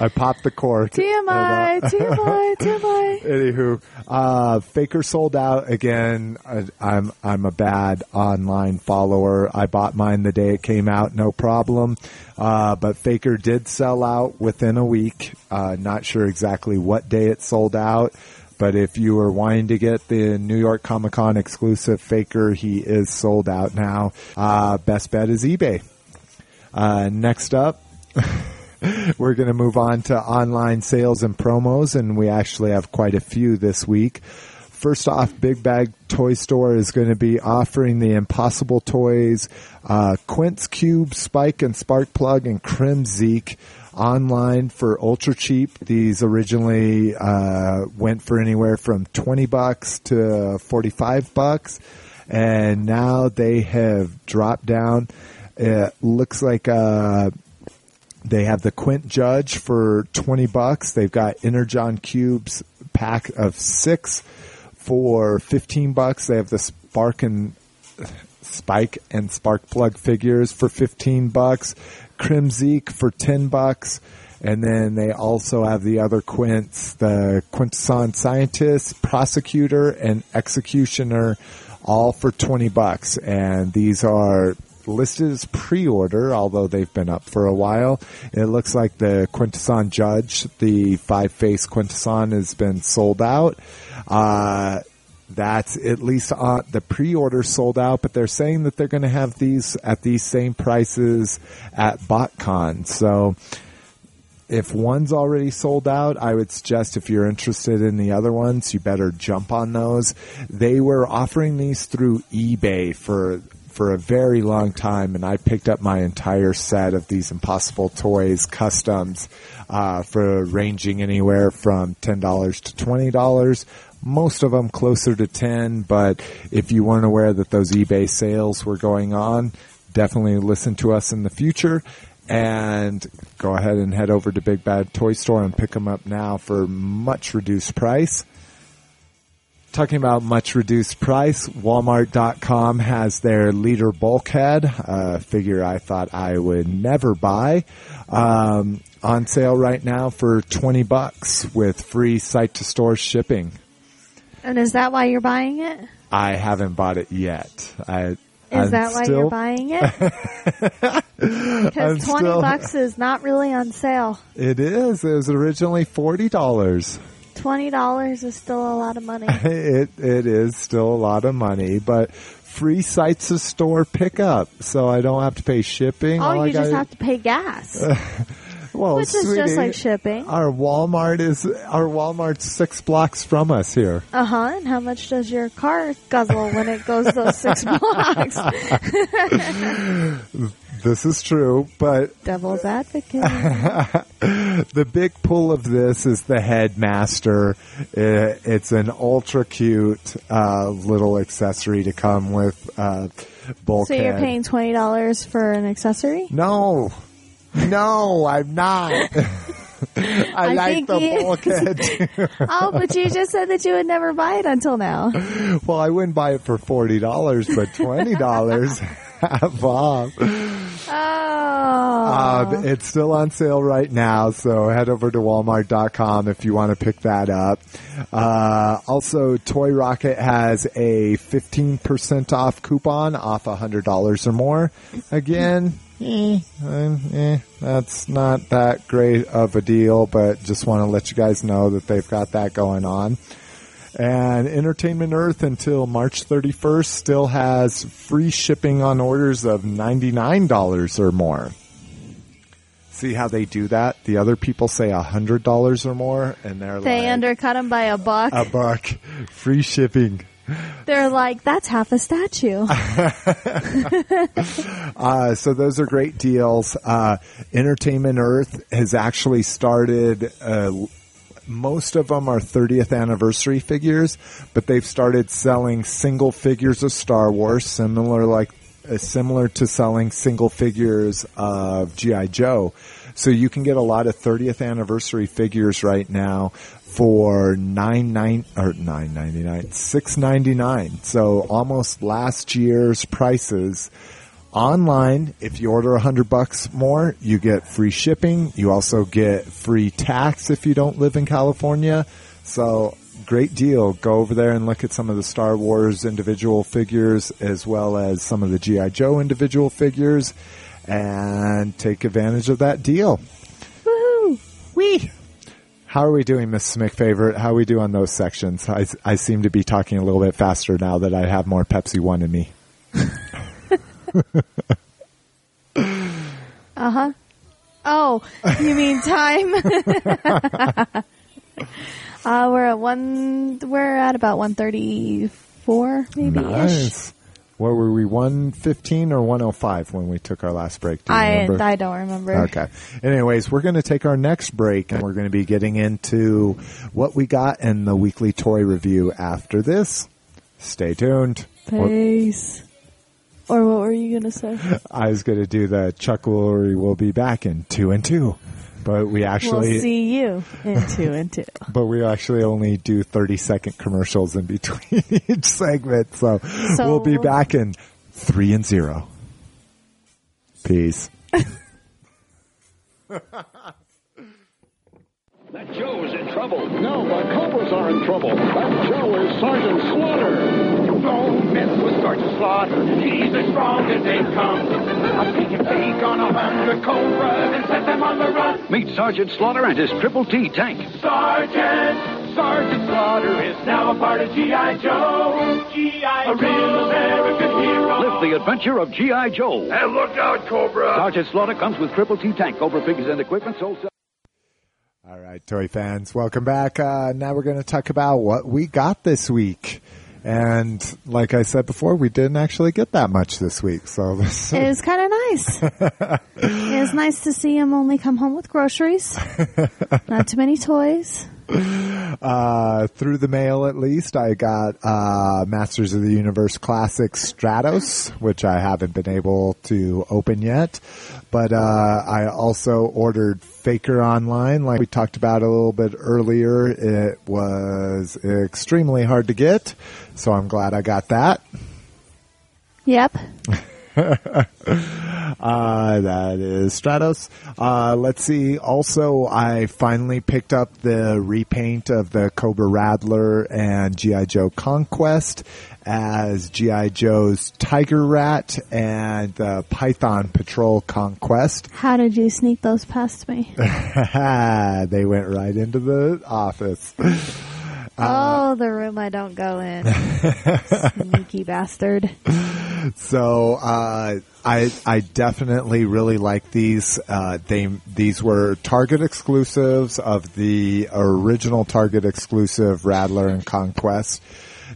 I popped the cork. TMI, TMI, TMI. Anywho, Faker sold out again. I'm a bad online follower. I bought mine the day it came out, no problem. But Faker did sell out within a week. Not sure exactly what day it sold out. But if you are wanting to get the New York Comic Con exclusive Faker, he is sold out now. Best bet is eBay. Next up, we're going to move on to online sales and promos, and we actually have quite a few this week. First off, Big Bag Toy Store is going to be offering the Impossible Toys, Quince Cube, Spike and Spark Plug, and Crimzeek online for ultra cheap. These originally went for anywhere from $20 to $45, and now they have dropped down. It looks like they have the Quint Judge for $20. They've got Energon Cubes pack of 6 for $15. They have the Spike and Spark Plug figures for $15. Crimzeek for $10, and then they also have the other Quints, the Quintesson Scientist, Prosecutor, and Executioner, all for $20, and these are listed as pre-order, although they've been up for a while. It looks like the Quintesson Judge, the 5-face Quintesson, has been sold out. That's at least on the pre-order sold out, but they're saying that they're going to have these at these same prices at BotCon. So if one's already sold out, I would suggest if you're interested in the other ones, you better jump on those. They were offering these through eBay for a very long time, and I picked up my entire set of these Impossible Toys customs for ranging anywhere from $10 to $20. Most of them closer to 10, but if you weren't aware that those eBay sales were going on, definitely listen to us in the future and go ahead and head over to Big Bad Toy Store and pick them up now for much reduced price. Talking about much reduced price, Walmart.com has their Leader Bulkhead, a figure I thought I would never buy, on sale right now for $20 with free site-to-store shipping. And is that why you're buying it? I haven't bought it yet. Is that why you're buying it? Because $20 is not really on sale. It is. It was originally $40. $20 is still a lot of money. It is still a lot of money, but free sites of store pickup, so I don't have to pay shipping. Oh, you just have to pay gas. Well, which is sweetie, just like shipping. Our Walmart's 6 blocks from us here. Uh-huh. And how much does your car guzzle when it goes those 6 blocks? This is true, but... Devil's advocate. The big pull of this is the Headmaster. It's an ultra-cute little accessory to come with bulkhead. So you're paying $20 for an accessory? No, I'm not. I like the bulkhead too. Oh, but you just said that you would never buy it until now. Well, I wouldn't buy it for $40, but $20 half off. Oh. It's still on sale right now, so head over to Walmart.com if you want to pick that up. Also, Toy Rocket has a 15% off coupon off $100 or more. Again... that's not that great of a deal, but just want to let you guys know that they've got that going on. And Entertainment Earth until March 31st still has free shipping on orders of $99 or more. See how they do that? The other people say $100 or more, and they undercut them by $1. $1, free shipping. They're like, that's half a statue. So those are great deals. Entertainment Earth has actually started, most of them are 30th anniversary figures, but they've started selling single figures of Star Wars, similar to selling single figures of G.I. Joe. So you can get a lot of 30th anniversary figures right now for $6.99. So almost last year's prices. Online, if you order $100 more, you get free shipping. You also get free tax if you don't live in California. So great deal. Go over there and look at some of the Star Wars individual figures as well as some of the G.I. Joe individual figures and take advantage of that deal. Woohoo! Wee! How are we doing, Miss McFavorite? How are we doing on those sections? I seem to be talking a little bit faster now that I have more Pepsi One in me. Uh-huh. Oh, you mean time? We're at about 1:34, maybe. Nice. What were we, 1:15 or 1:05 when we took our last break? Do you remember? I don't remember. Okay. Anyways, we're going to take our next break, and we're going to be getting into what we got in the weekly toy review after this. Stay tuned. Peace. Or what were you going to say? I was going to do the Chuck Woolery will be back in 2 and 2. But we actually... We'll see you in 2 and 2. But we actually only do 30-second commercials in between each segment. So we'll be back in 3 and 0. Peace. That Joe is in trouble. No, my Cobras are in trouble. That Joe is Sergeant Slaughter. Don't mess with Sergeant Slaughter. He's as strong as they come. I think if they gonna hunt the Cobras and set them on the run. Meet Sergeant Slaughter and his Triple T tank. Sergeant Slaughter is now a part of G.I. Joe. G.I. Joe. A real American hero. Live the adventure of G.I. Joe. And look out, Cobra. Sergeant Slaughter comes with Triple T tank. Cobra figures and equipment sold. All right, toy fans, welcome back. Now we're going to talk about what we got this week. And like I said before, we didn't actually get that much this week. So it was kind of nice. It was nice to see him only come home with groceries. Not too many toys. Through the mail, at least, I got Masters of the Universe Classic Stratos, which I haven't been able to open yet. But I also ordered Faker Online, like we talked about a little bit earlier. It was extremely hard to get, so I'm glad I got that. Yep. That is Stratos. Let's see. Also, I finally picked up the repaint of the Cobra Rattler and G.I. Joe Conquest as G.I. Joe's Tiger Rat and the Python Patrol Conquest. How did you sneak those past me? They went right into the office. Oh, the room I don't go in. Sneaky bastard. So, I definitely really like these. These were Target exclusives of the original Target exclusive Rattler and Conquest.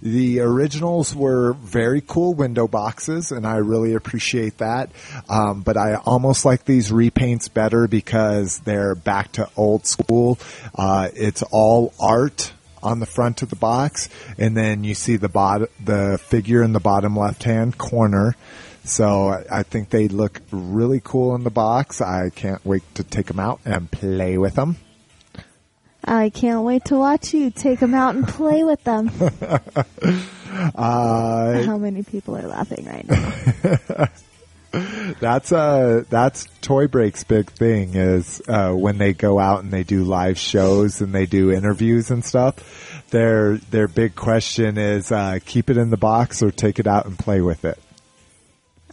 The originals were very cool window boxes, and I really appreciate that. But I almost like these repaints better because they're back to old school. It's all art on the front of the box, and then you see the figure in the bottom left-hand corner. So I think they look really cool in the box. I can't wait to take them out and play with them. I can't wait to watch you take them out and play with them. How many people are laughing right now? That's Toy Break's big thing is, when they go out and they do live shows and they do interviews and stuff, their big question is, keep it in the box or take it out and play with it.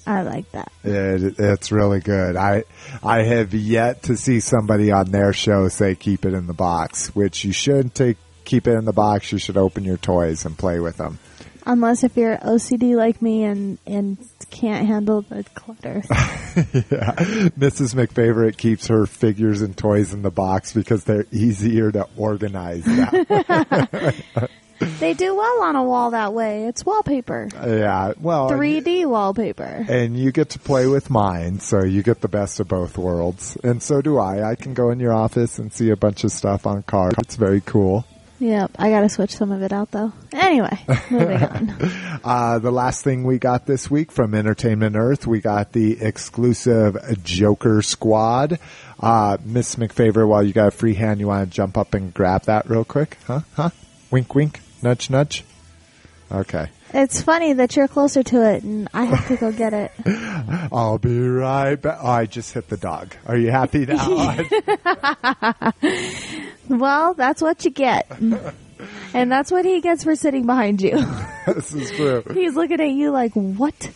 I like that. It's really good. I have yet to see somebody on their show say keep it in the box, which you shouldn't keep it in the box. You should open your toys and play with them. Unless if you're OCD like me and can't handle the clutter. Yeah. Mrs. McFavorite keeps her figures and toys in the box because they're easier to organize now. They do well on a wall that way. It's wallpaper. Yeah. Well, 3D wallpaper. And you get to play with mine, so you get the best of both worlds. And so do I. I can go in your office and see a bunch of stuff on cards. It's very cool. Yep, I gotta switch some of it out though. Anyway, moving on. The last thing we got this week from Entertainment Earth, we got the exclusive Joker Squad. Miss McFavor, while you got a free hand, you want to jump up and grab that real quick? Huh? Wink, wink, nudge, nudge. Okay. It's funny that you're closer to it, and I have to go get it. I'll be right back. Oh, I just hit the dog. Are you happy now? Well, that's what you get. And that's what he gets for sitting behind you. This is true. He's looking at you like, what?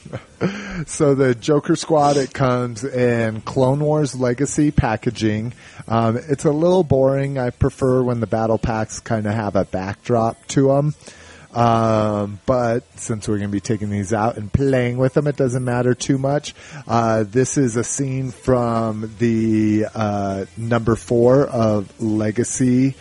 So the Joker Squad, it comes in Clone Wars Legacy packaging. It's a little boring. I prefer when the battle packs kind of have a backdrop to them. But since we're going to be taking these out and playing with them, it doesn't matter too much. This is a scene from the, number 4 of Legacy,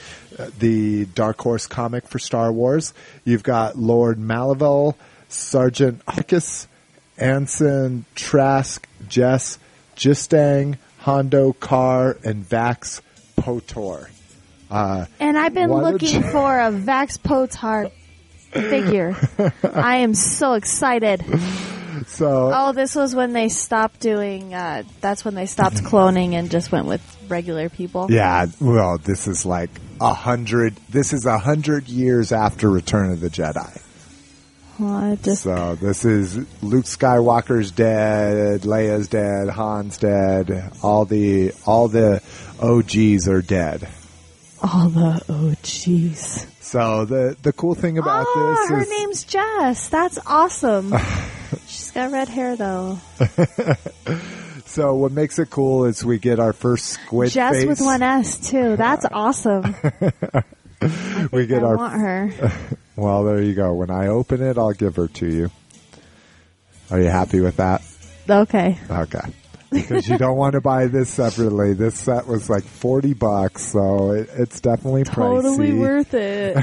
the Dark Horse comic for Star Wars. You've got Lord Malivol, Sergeant Arcus, Anson, Trask, Jess, Gistang, Hondo, Carr, and Vax Potor. And I've been looking for a Vax Potor figure. I am so excited. So, this was when they stopped doing, that's when they stopped cloning and just went with regular people. Yeah, well, this is like 100. This is 100 years after Return of the Jedi. Well, so this is Luke Skywalker's dead, Leia's dead, Han's dead. All the OGs are dead. All the OGs. So the cool thing about this is... her name's Jess. That's awesome. She's got red hair, though. So what makes it cool is we get our first squid Jess face. Jess with one S, too. That's awesome. I want her. Well, there you go. When I open it, I'll give her to you. Are you happy with that? Okay. Because you don't want to buy this separately. This set was like $40, so it's definitely pricey. Totally worth it.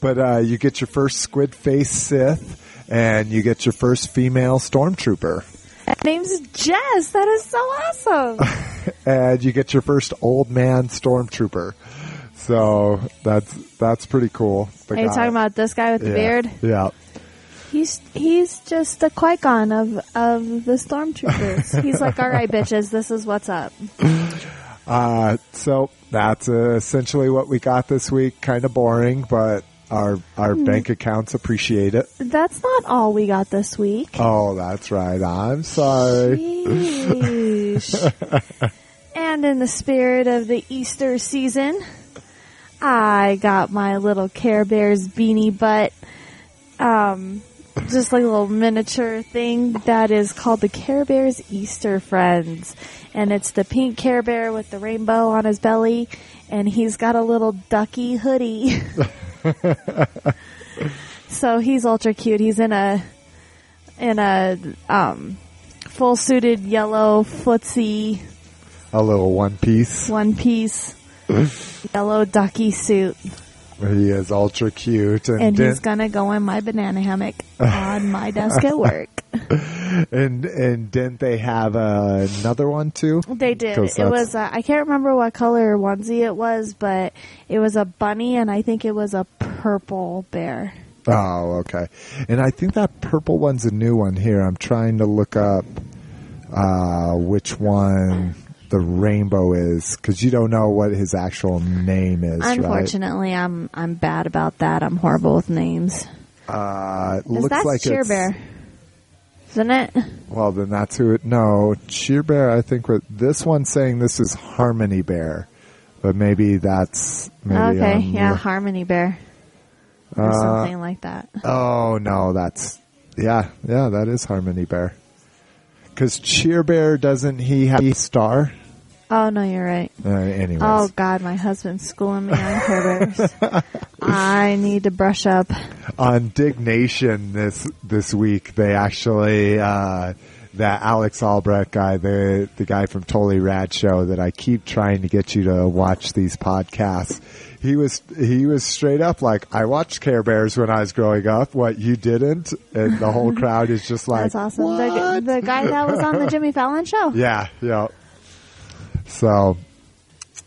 But you get your first squid face Sith, and you get your first female stormtrooper. That name's Jess. That is so awesome. And you get your first old man stormtrooper. So that's pretty cool. Are you talking about this guy with the beard? Yeah. He's just the Qui-Gon of the stormtroopers. He's like, all right, bitches, this is what's up. So that's essentially what we got this week. Kind of boring, but our bank accounts appreciate it. That's not all we got this week. Oh, that's right. I'm sorry. Sheesh. And in the spirit of the Easter season, I got my little Care Bears beanie butt. Just like a little miniature thing that is called the Care Bears Easter Friends. And it's the pink Care Bear with the rainbow on his belly. And he's got a little ducky hoodie. So he's ultra cute. He's in a full-suited yellow footsie. A little one-piece. Yellow ducky suit. He is ultra cute. And he's going to go in my banana hammock on my desk at work. And didn't they have another one, too? They did. It was, I can't remember what color onesie it was, but it was a bunny, and I think it was a purple bear. Oh, okay. And I think that purple one's a new one here. I'm trying to look up which one the rainbow is, because you don't know what his actual name is. Unfortunately, right? I'm bad about that. I'm horrible with names. Looks like Cheer Bear, isn't it? Well, then that's who it. No, Cheer Bear. I think this one's saying this is Harmony Bear, but maybe that's okay. Harmony Bear or something like that. Oh no, that's that is Harmony Bear. Because Cheer Bear, doesn't he have a star? Oh, no, you're right. Anyways. Oh, God, my husband's schooling me on Care Bears. I need to brush up. On Dignation this week, they actually, that Alex Albrecht guy, the guy from Totally Rad Show that I keep trying to get you to watch these podcasts, he was straight up like, I watched Care Bears when I was growing up. What, you didn't? And the whole crowd is just like, that's awesome. What? The guy that was on the Jimmy Fallon Show. Yeah. So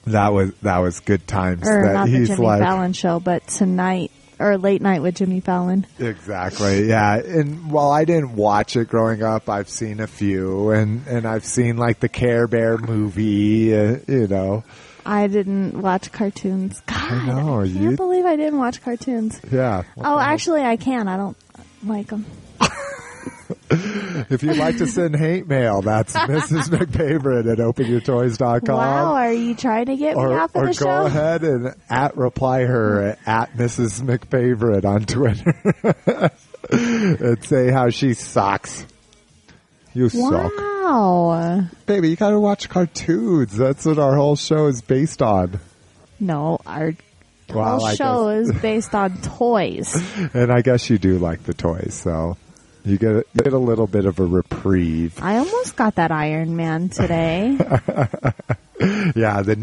that was good times. Or that not he's the Jimmy Fallon Show, but tonight or late night with Jimmy Fallon. Exactly. Yeah. And while I didn't watch it growing up, I've seen a few, and I've seen like the Care Bear movie. You know, I didn't watch cartoons. God, I know. I can't believe I didn't watch cartoons. Yeah. Oh, actually, I can. I don't like them. If you'd like to send hate mail, that's Mrs. McFavorite at OpenYourToys.com. Wow, are you trying to get me off of the show? Or go ahead and reply her at Mrs. McFavorite on Twitter and say how she sucks. You suck. Wow. Baby, you got to watch cartoons. That's what our whole show is based on. No, our whole show is based on toys. And I guess you do like the toys, so... You get a little bit of a reprieve. I almost got that Iron Man today. Yeah, the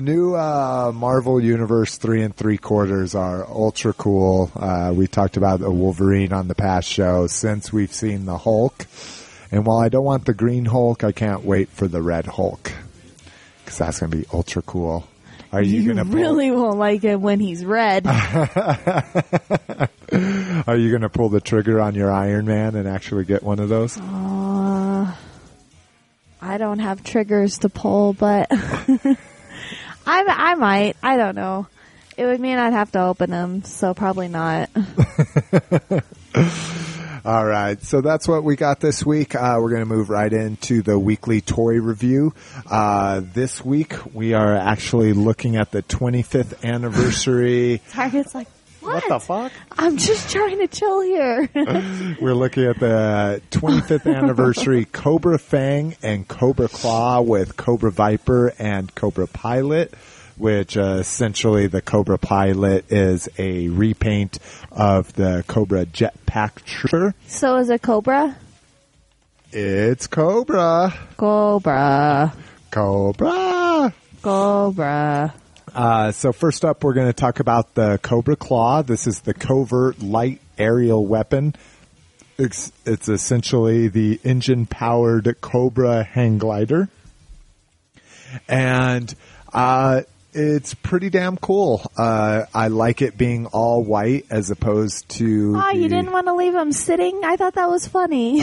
new Marvel Universe 3 3/4 are ultra cool. We talked about the Wolverine on the past show. Since we've seen the Hulk, and while I don't want the Green Hulk, I can't wait for the Red Hulk because that's going to be ultra cool. Are you going to really won't like it when he's red? Are you going to pull the trigger on your Iron Man and actually get one of those? I don't have triggers to pull, but I might. I don't know. It would mean I'd have to open them, so probably not. All right, so that's what we got this week. We're going to move right into the weekly toy review. This week, we are actually looking at the 25th anniversary. Target's like, what the fuck? I'm just trying to chill here. We're looking at the 25th anniversary Cobra Fang and Cobra Claw with Cobra Viper and Cobra Pilot, which essentially the Cobra Pilot is a repaint of the Cobra Jetpack Trooper. So is it Cobra? It's Cobra. Cobra. Cobra. Cobra. So first up, we're going to talk about the Cobra Claw. This is the covert light aerial weapon. It's essentially the engine-powered Cobra hang glider. And it's pretty damn cool. I like it being all white as opposed to... Oh, you didn't want to leave him sitting? I thought that was funny.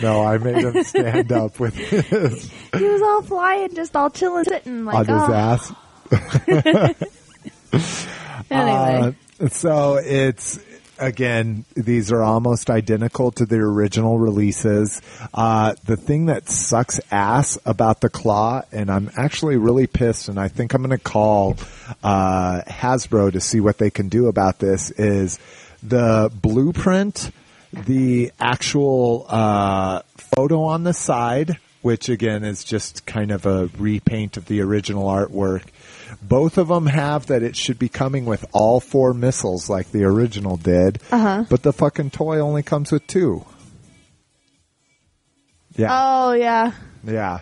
No, I made him stand up with his... He was all flying, just all chilling, sitting like, on his ass. Anyway. So it's... Again, these are almost identical to the original releases. The thing that sucks ass about the claw, and I'm actually really pissed, and I think I'm going to call Hasbro to see what they can do about this, is the blueprint, the actual photo on the side, which again is just kind of a repaint of the original artwork. Both of them have that it should be coming with all four missiles like the original did. Uh-huh. But the fucking toy only comes with two. Yeah. Oh, yeah. Yeah.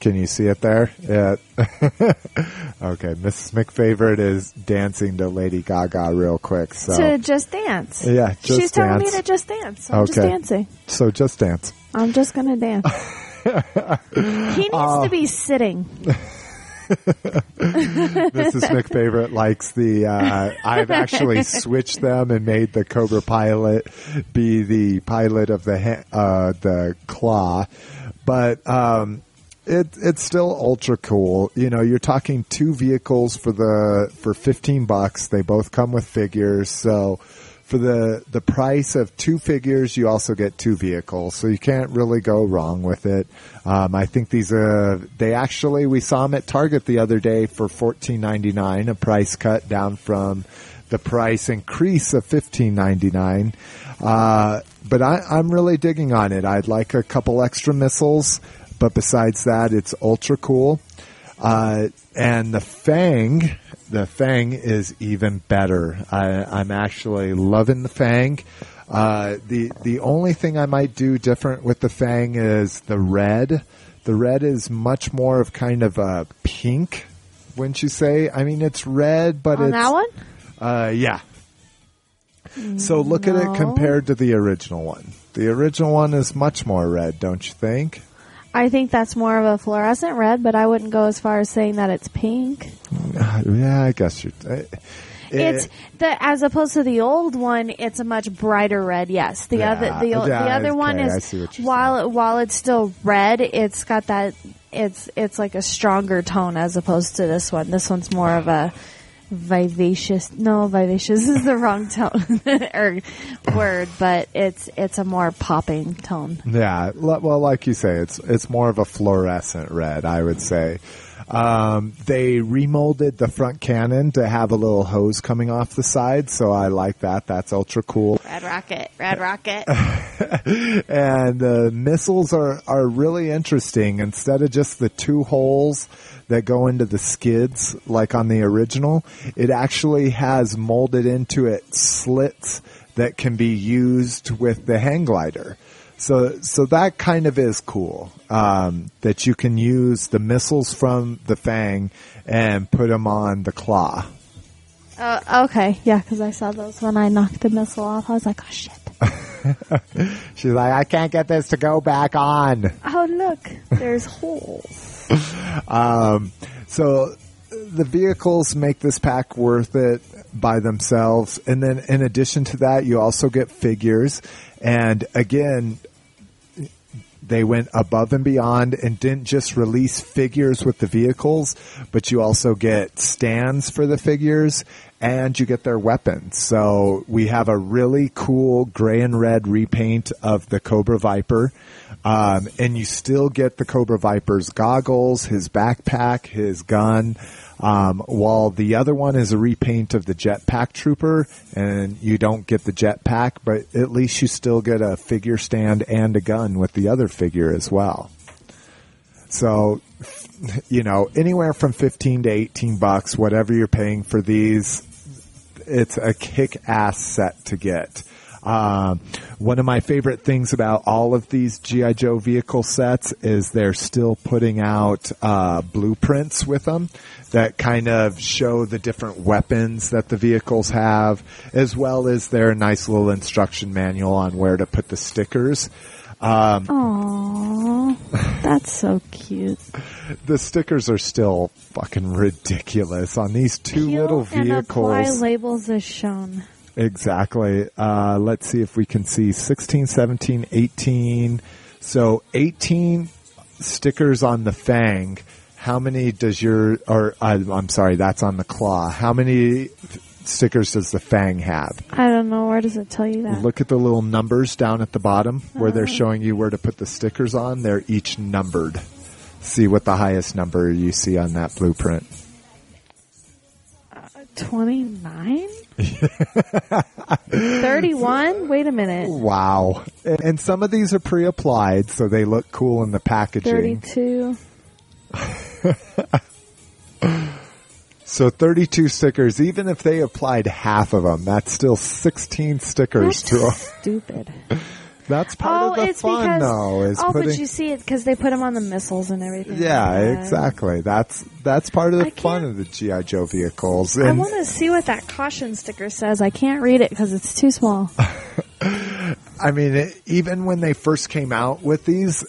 Can you see it there? Yeah. Okay. Mrs. McFavorite is dancing to Lady Gaga real quick. So to Just Dance. Yeah, Just Dance. She's telling me to Just Dance. So I'm just dancing. So Just Dance. I'm just going to dance. He needs to be sitting. Mrs. McFavorite likes the I've actually switched them and made the Cobra pilot be the pilot of the claw, but it's still ultra cool. You know, you're talking two vehicles for $15. They both come with figures, so for the price of two figures, you also get two vehicles, so you can't really go wrong with it. I think these we saw them at Target the other day for $14.99, a price cut down from the price increase of $15.99. But I'm really digging on it. I'd like a couple extra missiles, but besides that, it's ultra cool. And the Fang is even better. I'm actually loving the Fang. The only thing I might do different with the Fang is the red. The red is much more of kind of a pink, wouldn't you say? I mean, it's red, but on it's... On that one? Yeah. So look at it compared to the original one. The original one is much more red, don't you think? I think that's more of a fluorescent red, but I wouldn't go as far as saying that it's pink. Yeah, I guess you're... as opposed to the old one, it's a much brighter red, yes. The other one, while it's still red, it's got that... It's like a stronger tone as opposed to this one. This one's more of a vivacious... No, vivacious is the wrong tone or word, but it's a more popping tone. Yeah, well, like you say, it's more of a fluorescent red, I would say. They remolded the front cannon to have a little hose coming off the side, so I like that. That's ultra cool. Red rocket. And the missiles are really interesting. Instead of just the two holes that go into the skids like on the original, it actually has molded into it slits that can be used with the hang glider. So that kind of is cool, that you can use the missiles from the Fang and put them on the claw. Okay. Yeah, because I saw those when I knocked the missile off. I was like, oh, shit. She's like, I can't get this to go back on. Oh, look. There's holes. So the vehicles make this pack worth it by themselves. And then in addition to that, you also get figures. And again, they went above and beyond and didn't just release figures with the vehicles, but you also get stands for the figures and you get their weapons. So we have a really cool gray and red repaint of the Cobra Viper. And you still get the Cobra Viper's goggles, his backpack, his gun, while the other one is a repaint of the jetpack trooper, and you don't get the jetpack, but at least you still get a figure stand and a gun with the other figure as well. So, you know, anywhere from $15 to $18, whatever you're paying for these, it's a kick-ass set to get. One of my favorite things about all of these G.I. Joe vehicle sets is they're still putting out blueprints with them that kind of show the different weapons that the vehicles have, as well as their nice little instruction manual on where to put the stickers. Aww, that's so cute. The stickers are still fucking ridiculous on these two little vehicles. And apply labels as shown. Exactly. Let's see if we can see 16, 17, 18. So 18 stickers on the fang. How many does your, or I'm sorry, that's on the claw. How many stickers does the fang have? I don't know. Where does it tell you that? Look at the little numbers down at the bottom where they're showing you where to put the stickers on. They're each numbered. See what the highest number you see on that blueprint. 29? 31? Wait a minute. Wow. And some of these are pre-applied, so they look cool in the packaging. 32. So 32 stickers, even if they applied half of them, that's still 16 stickers to them. Stupid. That's part of the fun, though. But you see it because they put them on the missiles and everything. Yeah, exactly. That's part of the fun of the G.I. Joe vehicles. And I want to see what that caution sticker says. I can't read it because it's too small. I mean, even when they first came out with these,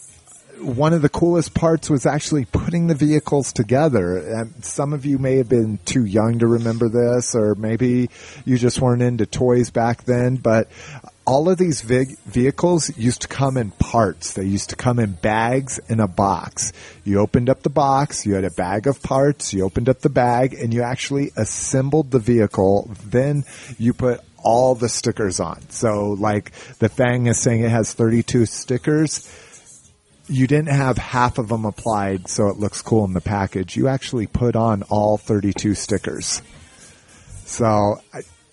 one of the coolest parts was actually putting the vehicles together. And some of you may have been too young to remember this, or maybe you just weren't into toys back then, but all of these vehicles used to come in parts. They used to come in bags in a box. You opened up the box, you had a bag of parts, you opened up the bag, and you actually assembled the vehicle. Then you put all the stickers on. So, like, the Fang is saying it has 32 stickers. You didn't have half of them applied so it looks cool in the package. You actually put on all 32 stickers. So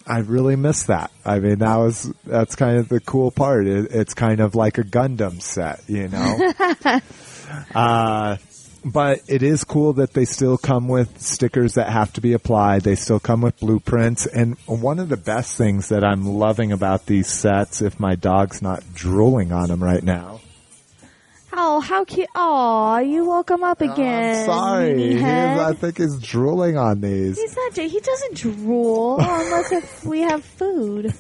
I really miss that. I mean, that's kind of the cool part. It's kind of like a Gundam set, you know? But it is cool that they still come with stickers that have to be applied. They still come with blueprints. And one of the best things that I'm loving about these sets, if my dog's not drooling on them right now. Oh, how cute. Oh, you woke him up again. I'm sorry. I think he's drooling on these. He's not. He doesn't drool unless if we have food.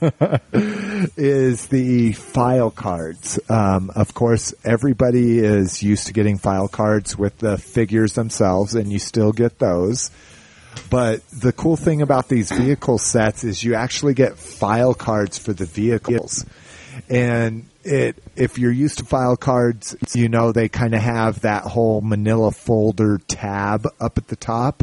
Is the file cards. Of course, everybody is used to getting file cards with the figures themselves, and you still get those. But the cool thing about these vehicle sets is you actually get file cards for the vehicles. And if you're used to file cards, you know they kind of have that whole manila folder tab up at the top.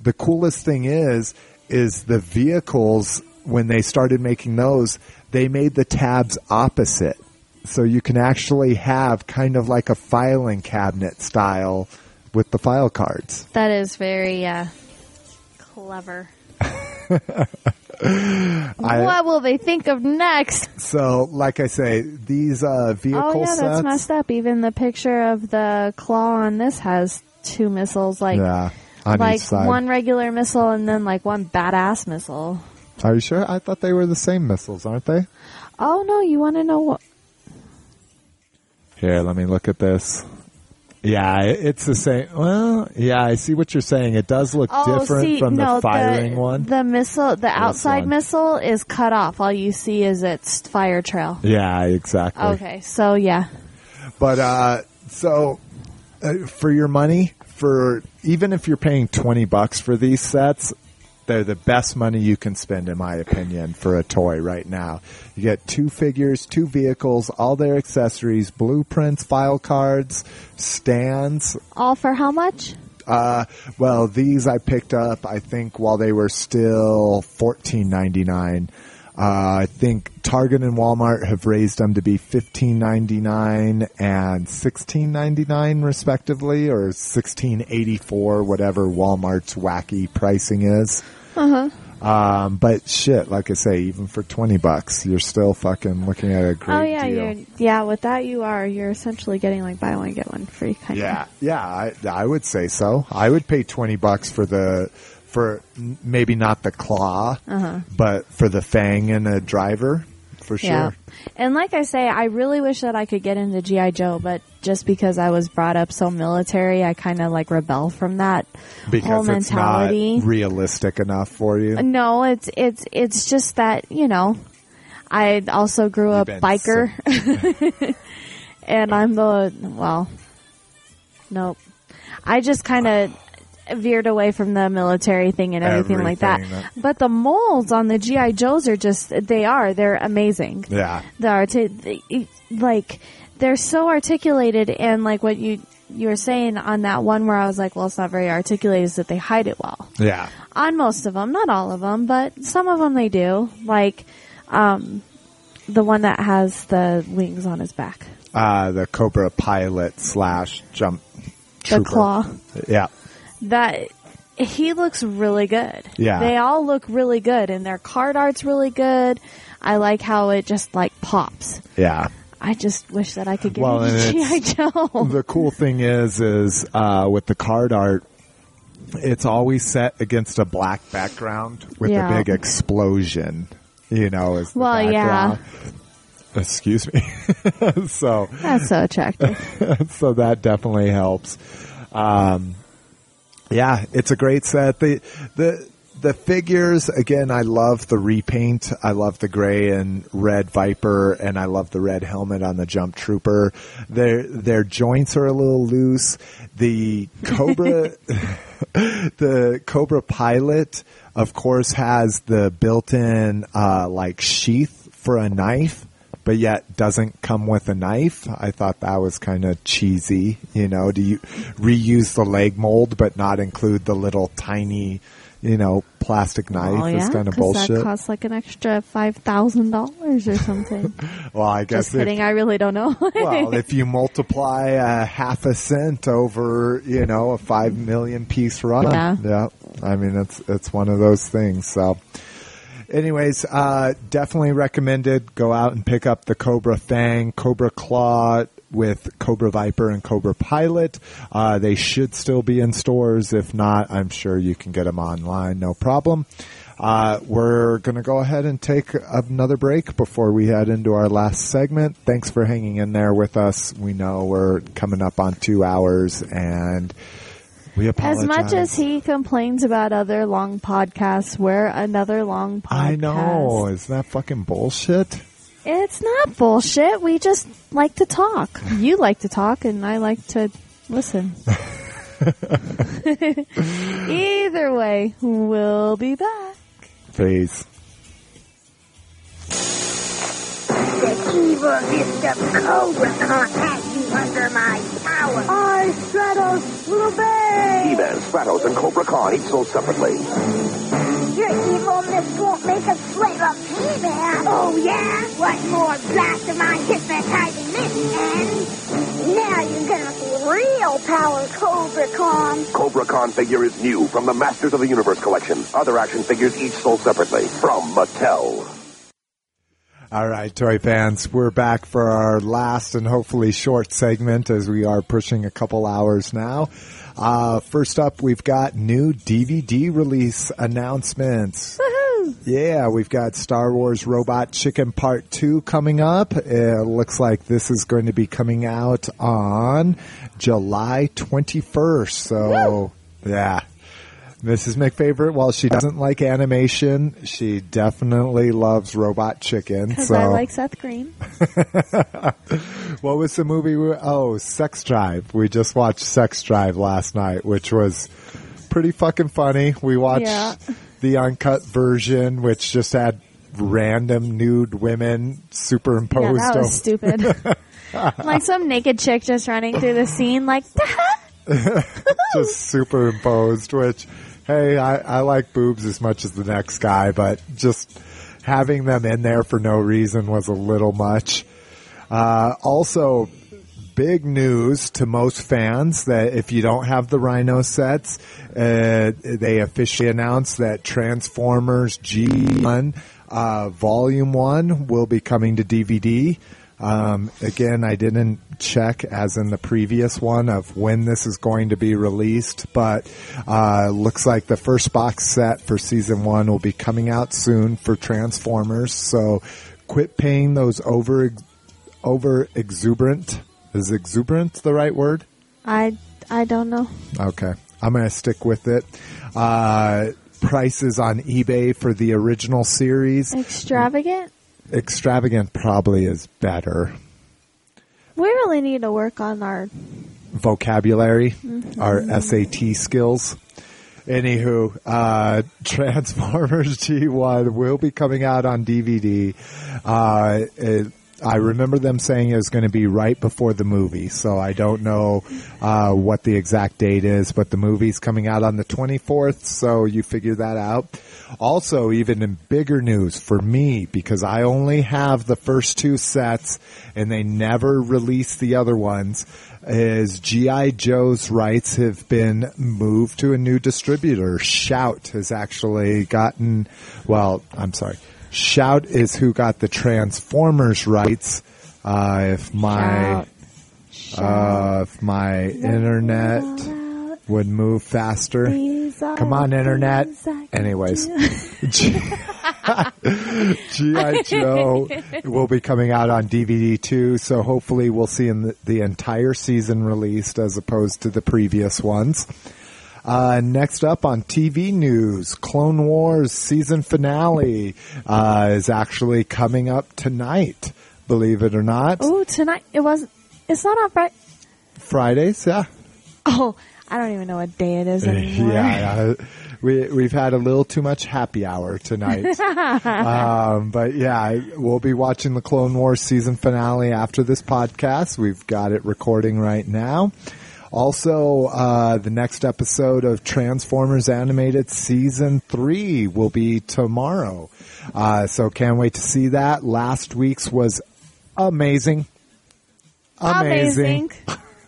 The coolest thing is the vehicles, when they started making those, they made the tabs opposite. So you can actually have kind of like a filing cabinet style with the file cards. That is very clever. What will they think of next? So, like I say, these vehicle sets. That's messed up. Even the picture of the claw on this has two missiles, like one regular missile and then like one badass missile. Are you sure? I thought they were the same missiles, aren't they? Oh no! You want to know what? Here, let me look at this. Yeah, it's the same. Well, yeah, I see what you're saying. It does look different from the firing one. The missile, the outside missile is cut off. All you see is its fire trail. Yeah, exactly. Okay, so yeah. But for your money, even if you're paying $20 for these sets, they're the best money you can spend, in my opinion, for a toy right now. You get two figures, two vehicles, all their accessories, blueprints, file cards, stands. All for how much? Well, these I picked up, I think, while they were still $14.99. I think Target and Walmart have raised them to be $15.99 and $16.99 respectively, or $16.84, whatever Walmart's wacky pricing is. But shit, like I say, even for $20, you're still fucking looking at a great deal. With that you're essentially getting like buy one get one free kind of. I would say so. I would pay $20 for maybe not the claw, but for the fang and a driver. for sure. Yeah. And like I say, I really wish that I could get into G.I. Joe, but just because I was brought up so military, I kind of like rebel from that whole mentality. Because it's not realistic enough for you? No, it's just that, you know, I also grew up biker. And I'm the, well, nope. I just kind of veered away from the military thing and everything like that. But the molds on the G.I. Joes are just, they're amazing. Yeah. They're so articulated, and like what you were saying on that one where I was like, well, it's not very articulated, is that they hide it well. Yeah. On most of them, not all of them, but some of them they do. Like, the one that has the wings on his back. The Cobra Pilot / Jump Trooper. The Claw. Yeah. That, he looks really good. Yeah. They all look really good, and their card art's really good. I like how it just, like, pops. Yeah. I just wish that I could get into G.I. Joe. The cool thing is with the card art, it's always set against a black background with a big explosion, you know, as the background. Yeah. Excuse me. So that's so attractive. So that definitely helps. Yeah, it's a great set. The figures, again, I love the repaint. I love the gray and red Viper, and I love the red helmet on the Jump Trooper. Their joints are a little loose. The Cobra, the Cobra Pilot, of course, has the built-in sheath for a knife, but yet doesn't come with a knife. I thought that was kind of cheesy. You know, do you reuse the leg mold but not include the little tiny, you know, plastic knife? It's kind of bullshit. That costs like an extra $5,000 or something. Well, I guess. Just kidding. I really don't know. Well, if you multiply a half a cent over, you know, a 5 million piece run, yeah. I mean, it's one of those things. So. Anyways, definitely recommended. Go out and pick up the Cobra Fang, Cobra Claw with Cobra Viper and Cobra Pilot. They should still be in stores. If not, I'm sure you can get them online. No problem. We're going to go ahead and take another break before we head into our last segment. Thanks for hanging in there with us. We know we're coming up on 2 hours, and we apologize. As much as he complains about other long podcasts, we're another long podcast. I know. Isn't that fucking bullshit? It's not bullshit. We just like to talk. You like to talk, and I like to listen. Either way, we'll be back. Please. The evil Mist of Cobra can't have you under my power. I, Stratos, will obey! He-Man, Stratos, and Cobra Khan each sold separately. Your evil mist won't make a slave of He-Man. Oh, yeah? What more blasphemous hypnotizing mist? And now you're gonna see real power, Cobra Khan. Cobra Khan figure is new from the Masters of the Universe collection. Other action figures each sold separately from Mattel. All right, toy fans, we're back for our last and hopefully short segment as we are pushing a couple hours now. First up, we've got new DVD release announcements. Woohoo! Yeah, we've got Star Wars Robot Chicken Part 2 coming up. It looks like this is going to be coming out on July 21st. So, woo! Yeah. Mrs. McFavorite, while she doesn't like animation, she definitely loves Robot Chicken. Because I like Seth Green. What was the movie? Sex Drive. We just watched Sex Drive last night, which was pretty fucking funny. We watched the uncut version, which just had random nude women superimposed. Yeah, that was stupid. Like some naked chick just running through the scene like, just superimposed, which... Hey, I like boobs as much as the next guy, but just having them in there for no reason was a little much. Also, big news to most fans that if you don't have the Rhino sets, they officially announced that Transformers G1 Volume 1 will be coming to DVD. Again, I didn't check as in the previous one of when this is going to be released, but looks like the first box set for season 1 will be coming out soon for Transformers. So quit paying those over exuberant. Is exuberant the right word? I don't know. Okay. I'm going to stick with it. Prices on eBay for the original series. Extravagant? Extravagant probably is better. We really need to work on our vocabulary, our SAT skills. Anywho, Transformers G1 will be coming out on DVD. I remember them saying it was going to be right before the movie, so I don't know what the exact date is, but the movie's coming out on the 24th, so you figure that out. Also, even in bigger news for me, because I only have the first two sets and they never release the other ones, is G.I. Joe's rights have been moved to a new distributor. Shout has actually gotten, well, I'm sorry. Shout is who got the Transformers rights. If my internet would move faster. Come on, internet. Anyways, G.I. Joe will be coming out on DVD too, so hopefully we'll see in the entire season released as opposed to the previous ones. Next up on TV news, Clone Wars season finale is actually coming up tonight, believe it or not. Oh, tonight. It's not on Fridays, yeah. Oh, I don't even know what day it is anymore. Yeah, we've had a little too much happy hour tonight. But yeah, we'll be watching the Clone Wars season finale after this podcast. We've got it recording right now. Also, the next episode of Transformers Animated Season 3 will be tomorrow. So can't wait to see that. Last week's was amazing. Amazing.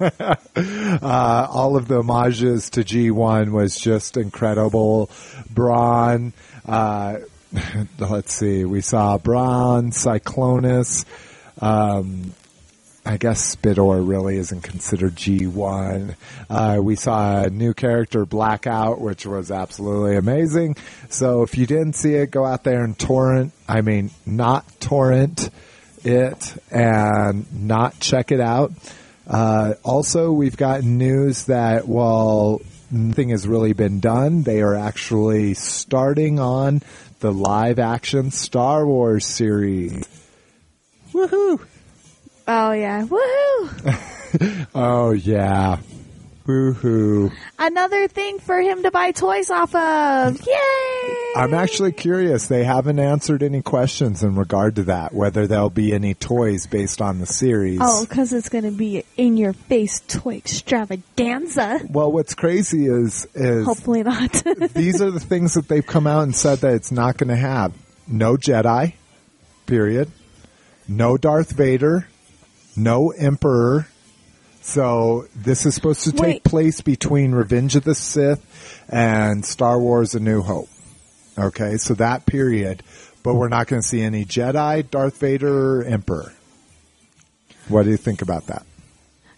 All of the homages to G1 was just incredible. Brawn, let's see, we saw Brawn, Cyclonus, I guess Spidor really isn't considered G1. We saw a new character, Blackout, which was absolutely amazing. So if you didn't see it, go out there and not torrent it and not check it out. Also, we've gotten news that while nothing has really been done, they are actually starting on the live-action Star Wars series. Woohoo! Oh, yeah. Woohoo! Oh, yeah. Woohoo. Another thing for him to buy toys off of. Yay! I'm actually curious. They haven't answered any questions in regard to that, whether there'll be any toys based on the series. Oh, because it's going to be in-your-face toy extravaganza. Well, what's crazy is hopefully not. These are the things that they've come out and said that it's not going to have. No Jedi, period. No Darth Vader. No Emperor. So this is supposed to take place between Revenge of the Sith and Star Wars A New Hope. Okay, so that period. But we're not going to see any Jedi, Darth Vader, or Emperor. What do you think about that?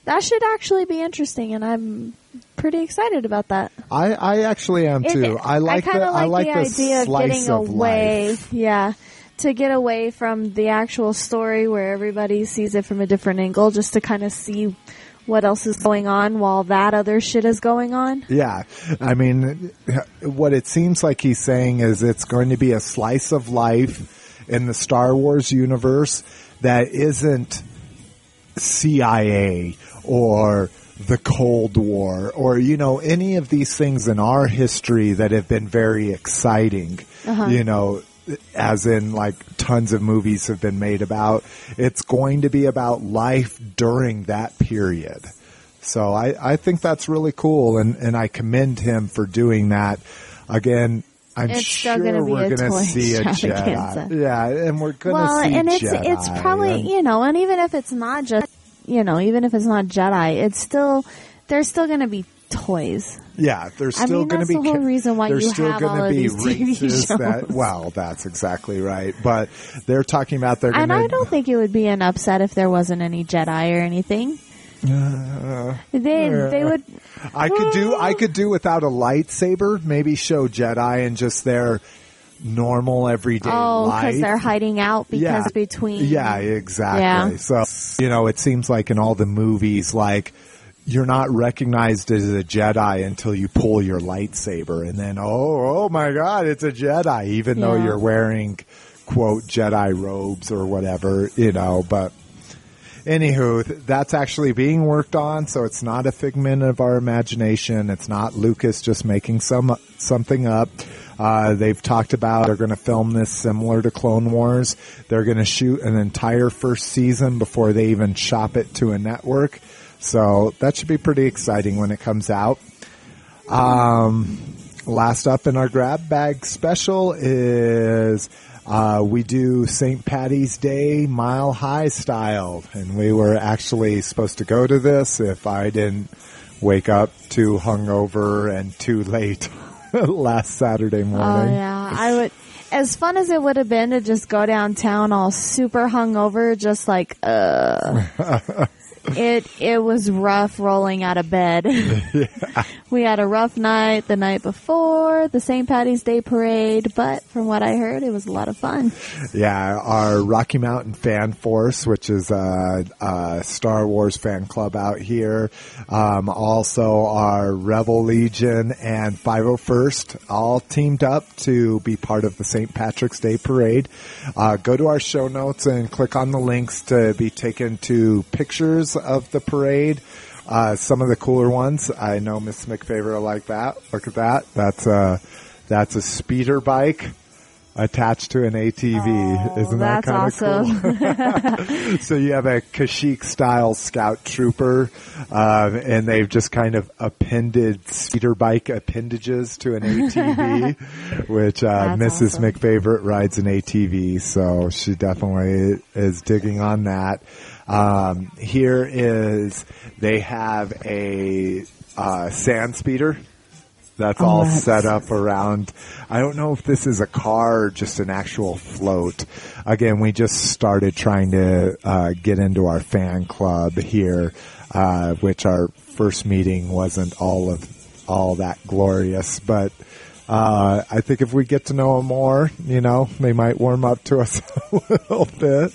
That should actually be interesting, and I'm pretty excited about that. I actually am, too. I like the idea of getting away. Life. Yeah. To get away from the actual story where everybody sees it from a different angle, just to kind of see what else is going on while that other shit is going on. Yeah. I mean, what it seems like he's saying is it's going to be a slice of life in the Star Wars universe that isn't CIA or the Cold War or, you know, any of these things in our history that have been very exciting, you know, as in like tons of movies have been made about. It's going to be about life during that period. So I think that's really cool, and I commend him for doing that. Again, I'm sure we're going to see a Jedi. Yeah, and we're going to see and it's probably, you know, and even if it's not just, you know, even if it's not Jedi, it's still, there's still going to be toys. Yeah, there's still going to be. That's the whole reason why you have all of these TV shows. Well, that's exactly right. But they're talking about they're going to. And I don't think it would be an upset if there wasn't any Jedi or anything. They would. I could do without a lightsaber. Maybe show Jedi and just their normal everyday life. Oh, because they're hiding out because between. Yeah, exactly. Yeah. So, you know, it seems like in all the movies, like, you're not recognized as a Jedi until you pull your lightsaber. And then, oh my God, it's a Jedi, even though you're wearing, quote, Jedi robes or whatever, you know. But anywho, that's actually being worked on. So it's not a figment of our imagination. It's not Lucas just making something up. They've talked about they're going to film this similar to Clone Wars. They're going to shoot an entire first season before they even shop it to a network. So that should be pretty exciting when it comes out. Last up in our grab bag special is we do St. Paddy's Day Mile High style. And we were actually supposed to go to this if I didn't wake up too hungover and too late last Saturday morning. Oh, yeah. I would. As fun as it would have been to just go downtown all super hungover, just like, It was rough rolling out of bed. Yeah. We had a rough night the night before, the St. Paddy's Day parade, but from what I heard, it was a lot of fun. Yeah, our Rocky Mountain Fan Force, which is a Star Wars fan club out here, also our Rebel Legion and 501st, all teamed up to be part of the St. Patrick's Day parade. Go to our show notes and click on the links to be taken to pictures of the parade. Some of the cooler ones. I know Miss McFavor will like that. Look at that. That's a speeder bike attached to an ATV. Isn't that kind of cool? So you have a Kashyyyk style scout trooper, and they've just kind of appended speeder bike appendages to an ATV, which Mrs. McFavorite rides an ATV, so she definitely is digging on that. Here is, they have a sand speeder that's all set up around. I don't know if this is a car or just an actual float. Again, we just started trying to get into our fan club here, which our first meeting wasn't all that glorious, but I think if we get to know them more, you know, they might warm up to us a little bit.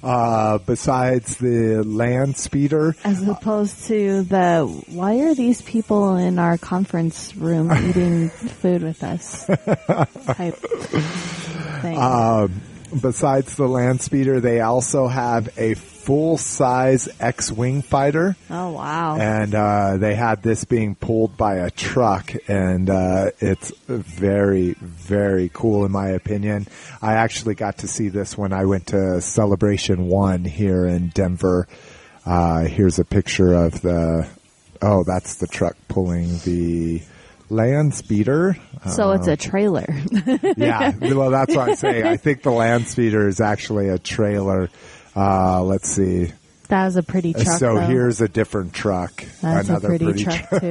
Besides the land speeder. As opposed to the, why are these people in our conference room eating food with us type thing. Besides the land speeder, they also have a full-size X-Wing fighter. Oh, wow. And they had this being pulled by a truck, and it's very, very cool in my opinion. I actually got to see this when I went to Celebration 1 here in Denver. Here's a picture of that's the truck pulling the land speeder. So it's a trailer. Yeah, well, that's what I'm saying. I think the land speeder is actually a trailer. Let's see. That was a pretty truck. So here's a different truck. That's another pretty truck too.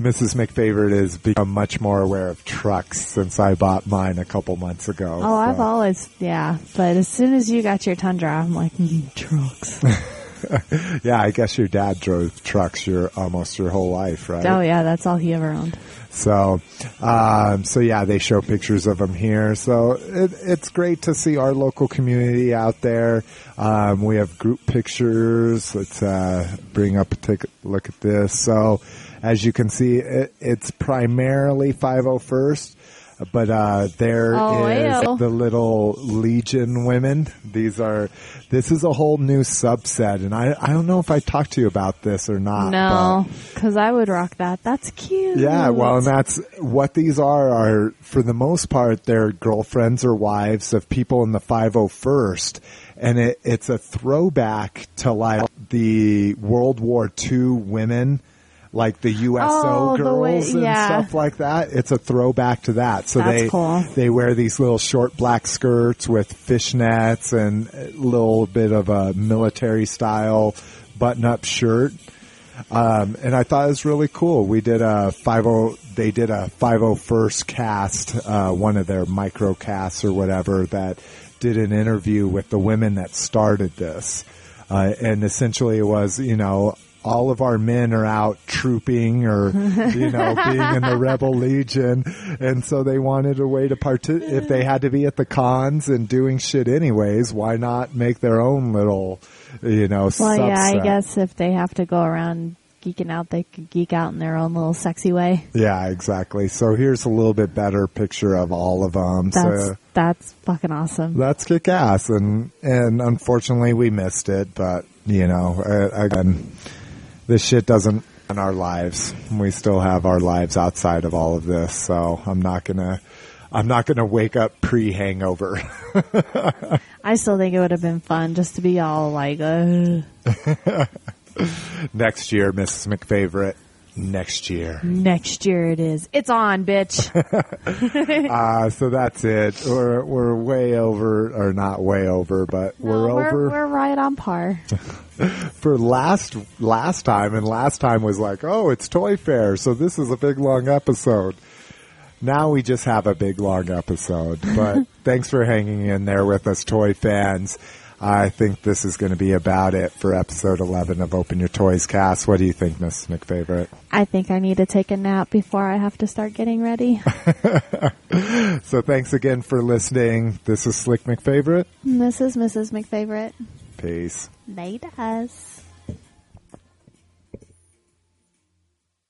Mrs. McFavorite has become much more aware of trucks since I bought mine a couple months ago. Oh, so. I've always, but as soon as you got your Tundra, I'm like, trucks. Yeah, I guess your dad drove trucks almost your whole life, right? Oh, yeah, that's all he ever owned. So yeah, they show pictures of them here. So it's great to see our local community out there. We have group pictures. Let's take a look at this. So as you can see, it's primarily 501st. But there is the little Legion women. This is a whole new subset, and I don't know if I talked to you about this or not. No, because I would rock that. That's cute. Yeah, well, and that's what these are for the most part. They're girlfriends or wives of people in the 501st, and it's a throwback to like the World War II women. Like the USO girls and stuff like that. It's a throwback to that. So they wear these little short black skirts with fishnets and a little bit of a military style button-up shirt. And I thought it was really cool. We did they did a 501st cast, one of their micro casts or whatever, that did an interview with the women that started this. And essentially it was, all of our men are out trooping or, you know, being in the Rebel Legion. And so they wanted a way to if they had to be at the cons and doing shit anyways, why not make their own little, you know, subset? Well, yeah, I guess if they have to go around geeking out, they could geek out in their own little sexy way. Yeah, exactly. So here's a little bit better picture of all of them. That's fucking awesome. That's kick ass. And unfortunately we missed it, but you know, again, this shit doesn't in our lives. We still have our lives outside of all of this. So I'm not gonna wake up pre-hangover. I still think it would have been fun just to be all like, Next year, Mrs. McFavorite. Next year. Next year it is. It's on, bitch. So that's it. We're way over, or not way over, but we're over. We're right on par. For last time, and last time was like, oh, it's Toy Fair, so this is a big long episode. Now we just have a big long episode, but thanks for hanging in there with us, toy fans. I think this is going to be about it for episode 11 of Open Your Toys Cast. What do you think, Mrs. McFavorite? I think I need to take a nap before I have to start getting ready. So thanks again for listening. This is Slick McFavorite. And this is Mrs. McFavorite. Peace. Later.